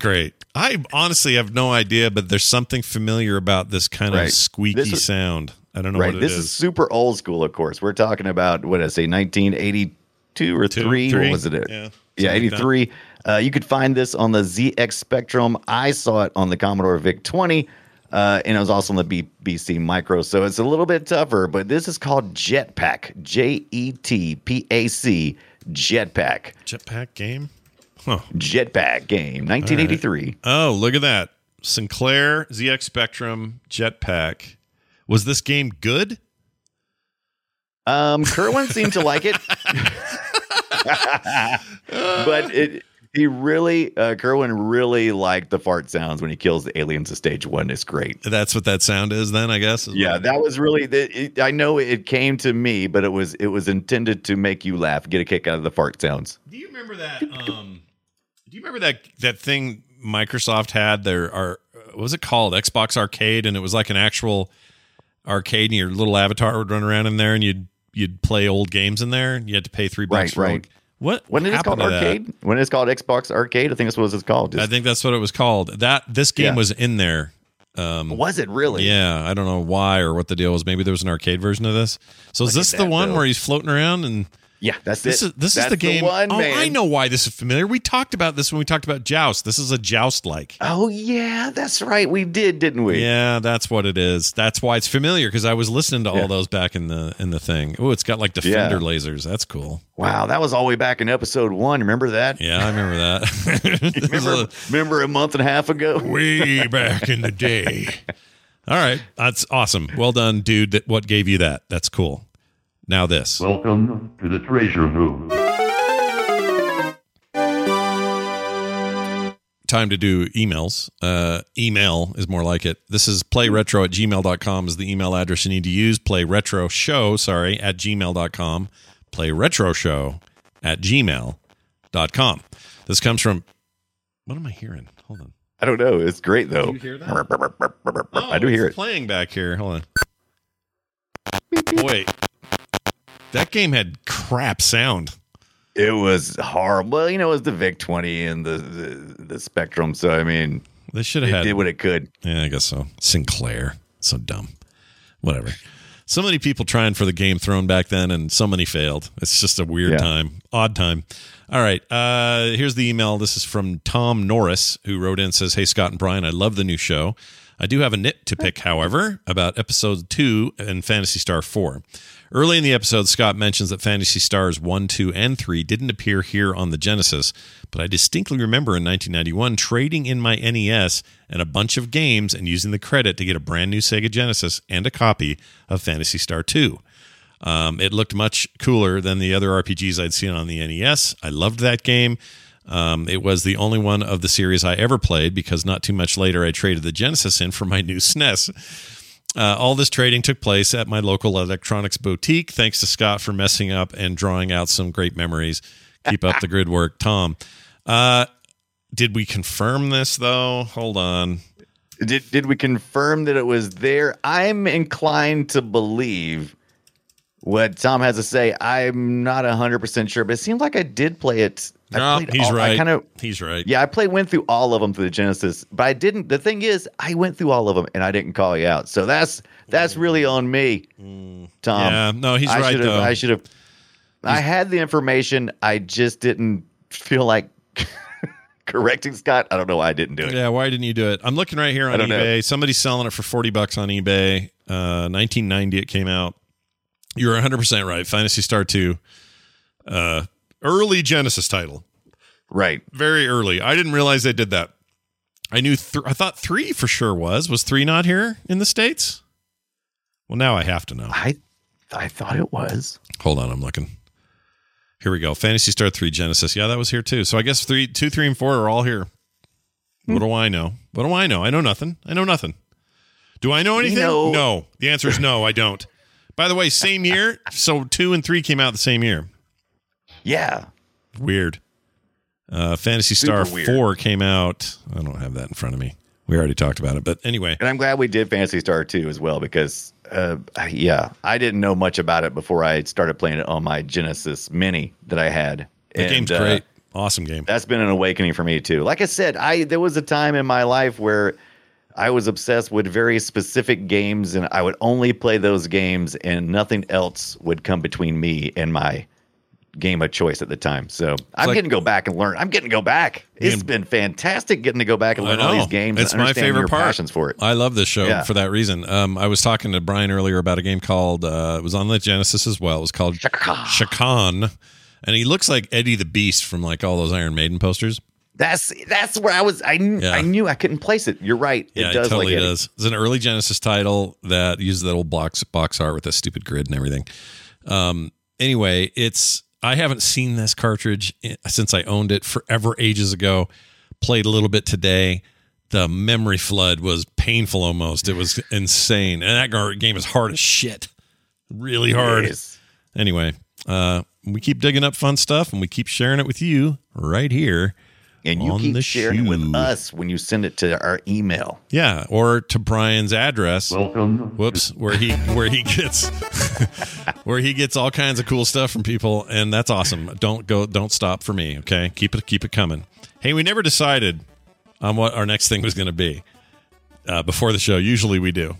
Great. I honestly have no idea, but there's something familiar about this kind of squeaky sound. I don't know what it is. This is super old school, of course. We're talking about, 1982 or 3? What was it? Yeah, 83. You could find this on the ZX Spectrum. I saw it on the Commodore VIC 20, and it was also on the BBC Micro, so it's a little bit tougher, but this is called Jetpack. Jetpac. Jetpack game? Huh. Jetpack game, 1983. Right. Oh, look at that. Sinclair, ZX Spectrum, Jetpack. Was this game good? Kerwin seemed to like it, but Kerwin really liked the fart sounds when he kills the aliens in stage one. It's great. That's what that sound is, then, I guess. That was really. I know it came to me, but it was intended to make you laugh, get a kick out of the fart sounds. Do you remember that? Do you remember that thing Microsoft had? There are what was it called? Xbox Arcade, and it was like an actual arcade, and your little avatar would run around in there, and you'd play old games in there. And you had to pay $3. Right, right. When it's called Arcade? That? When it's called Xbox Arcade? I think that's what it was called. I think that's what it was called. This game was in there. Was it really? Yeah, I don't know why or what the deal was. Maybe there was an arcade version of this. So is this the one where he's floating around and? Yeah, that's it. This is the game. The one, I know why this is familiar. We talked about this when we talked about Joust. This is a Joust-like. Oh, yeah, that's right. We did, didn't we? Yeah, that's what it is. That's why it's familiar, because I was listening to all those back in the thing. Oh, it's got like defender lasers. That's cool. Wow, that was all the way back in episode 1. Remember that? Yeah, I remember that. remember a month and a half ago? Way back in the day. All right, that's awesome. Well done, dude. What gave you that? That's cool. Now this. Welcome to the treasure room. Time to do emails. Email is more like it. This is playretro@gmail.com is the email address you need to use. playretroshow@gmail.com. playretroshow@gmail.com. This comes from... What am I hearing? Hold on. I don't know. It's great, though. Do you hear that? Oh, I do hear it. It's playing back here. Hold on. Wait. That game had crap sound. It was horrible. Well, it was the VIC 20 and the Spectrum. So, they should have did what it could. Yeah, I guess so. Sinclair. So dumb. Whatever. So many people trying for the game throne back then, and so many failed. It's just a weird time. Odd time. All right. Here's the email. This is from Tom Norris, who wrote in, says, "Hey, Scott and Brian, I love the new show. I do have a nit to pick, however, about episode 2 and Phantasy Star 4. Early in the episode, Scott mentions that Phantasy Stars 1, 2, and 3 didn't appear here on the Genesis, but I distinctly remember in 1991 trading in my NES and a bunch of games and using the credit to get a brand new Sega Genesis and a copy of Phantasy Star 2. It looked much cooler than the other RPGs I'd seen on the NES. I loved that game. It was the only one of the series I ever played, because not too much later I traded the Genesis in for my new SNES. All this trading took place at my local electronics boutique. Thanks to Scott for messing up and drawing out some great memories. Keep up the good work, Tom." Did we confirm this, though? Hold on. Did we confirm that it was there? I'm inclined to believe what Tom has to say. I'm not 100% sure, but it seemed like I did play it. Right. He's right. Yeah, I went through all of them through the Genesis, but I didn't. The thing is, I went through all of them and I didn't call you out. So that's really on me, Tom. Yeah, no, he's right, though. I should have. I had the information. I just didn't feel like correcting Scott. I don't know why I didn't do it. Yeah, why didn't you do it? I'm looking right here on eBay. Somebody's selling it for $40 on eBay. 1990 it came out. You're 100% right. Phantasy Star 2. Early Genesis title. Right. Very early. I didn't realize they did that. I thought 3 for sure was. Was 3 not here in the States? Well, now I have to know. I thought it was. Hold on, I'm looking. Here we go. Phantasy Star 3 Genesis. Yeah, that was here too. So I guess 2, 3, and 4 are all here. What do I know? What do I know? I know nothing. Do I know anything? No. The answer is no, I don't. By the way, same year. So 2 and 3 came out the same year. Yeah. Weird. Phantasy Star 4 came out. I don't have that in front of me. We already talked about it, but anyway. And I'm glad we did Phantasy Star 2 as well, because, I didn't know much about it before I started playing it on my Genesis Mini that I had. The game's great. Awesome game. That's been an awakening for me, too. Like I said, there was a time in my life where I was obsessed with very specific games, and I would only play those games, and nothing else would come between me and my game of choice at the time. So I'm getting to go back and learn. It's been fantastic getting to go back and learn all these games. It's my favorite part. For it. I love this show for that reason. I was talking to Brian earlier about a game called, it was on the Genesis as well. It was called Chakan. And he looks like Eddie the Beast from like all those Iron Maiden posters. That's where I was. I knew I couldn't place it. You're right. Yeah, it totally does. It's an early Genesis title that uses that old box art with that stupid grid and everything. Anyway, I haven't seen this cartridge since I owned it forever, ages ago. Played a little bit today. The memory flood was painful almost. It was insane. And that game is hard as shit. Really hard. Anyway, we keep digging up fun stuff, and we keep sharing it with you right here And you keep sharing with us when you send it to our email. Yeah, or to Brian's address. Welcome. Whoops, where he gets all kinds of cool stuff from people, and that's awesome. Don't stop for me, okay? Keep it coming. Hey, we never decided on what our next thing was going to be before the show. Usually we do.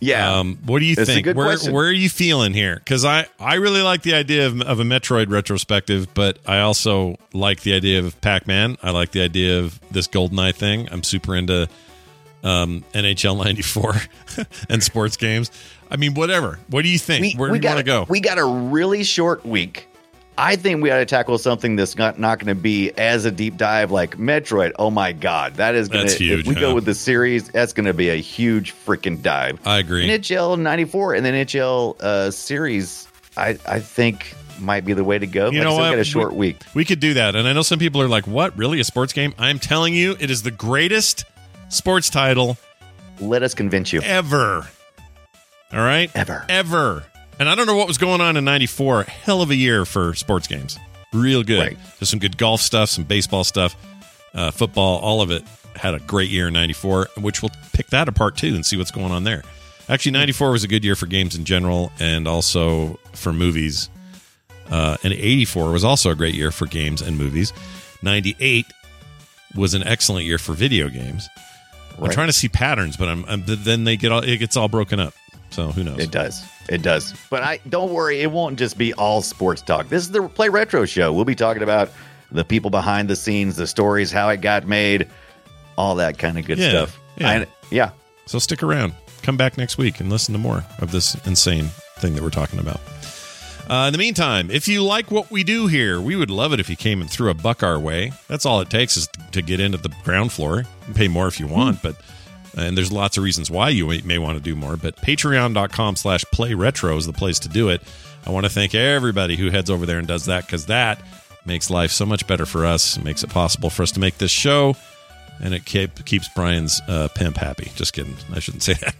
Yeah. What do you think? Where are you feeling here? Because I really like the idea of a Metroid retrospective, but I also like the idea of Pac-Man. I like the idea of this GoldenEye thing. I'm super into NHL 94 and sports games. I mean, whatever. What do you think? Where do you want to go? We got a really short week. I think we ought to tackle something that's not going to be as a deep dive like Metroid. Oh, my God. That is going to be huge. If we go with the series, that's going to be a huge freaking dive. I agree. NHL 94 and the NHL series, I think, might be the way to go. You know what? We got a short week. We could do that. And I know some people are like, what? Really? A sports game? I'm telling you, it is the greatest sports title. Let us convince you. Ever. All right? Ever. And I don't know what was going on in 94. Hell of a year for sports games. Real good. Right. There's some good golf stuff, some baseball stuff, football, all of it. Had a great year in 94, which we'll pick that apart too and see what's going on there. Actually, 94 was a good year for games in general and also for movies. And 84 was also a great year for games and movies. 98 was an excellent year for video games. Right. I'm trying to see patterns, but then it gets all broken up. So who knows? It does. But don't worry, it won't just be all sports talk. This is the Play Retro Show. We'll be talking about the people behind the scenes, the stories, how it got made, all that kind of good stuff. Yeah. Yeah. So stick around. Come back next week and listen to more of this insane thing that we're talking about. In the meantime, if you like what we do here, we would love it if you came and threw a buck our way. That's all it takes is to get into the ground floor. You can pay more if you want, but... And there's lots of reasons why you may want to do more, but patreon.com/playretro is the place to do it. I want to thank everybody who heads over there and does that, because that makes life so much better for us. It makes it possible for us to make this show, and it keeps Brian's pimp happy. Just kidding. I shouldn't say that.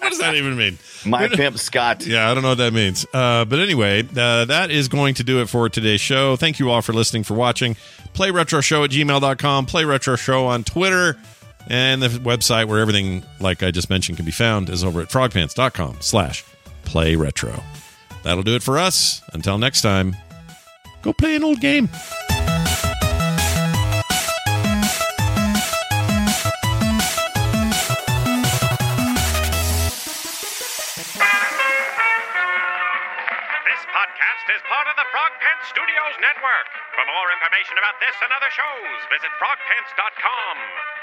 What does that even mean? My pimp, Scott. Yeah, I don't know what that means. But anyway, that is going to do it for today's show. Thank you all for listening, for watching. PlayRetroShow@gmail.com. PlayRetroShow on Twitter. And the website where everything, like I just mentioned, can be found is over at frogpants.com/playretro. That'll do it for us. Until next time, go play an old game. This podcast is part of the Frog Pants Studios Network. For more information about this and other shows, visit frogpants.com.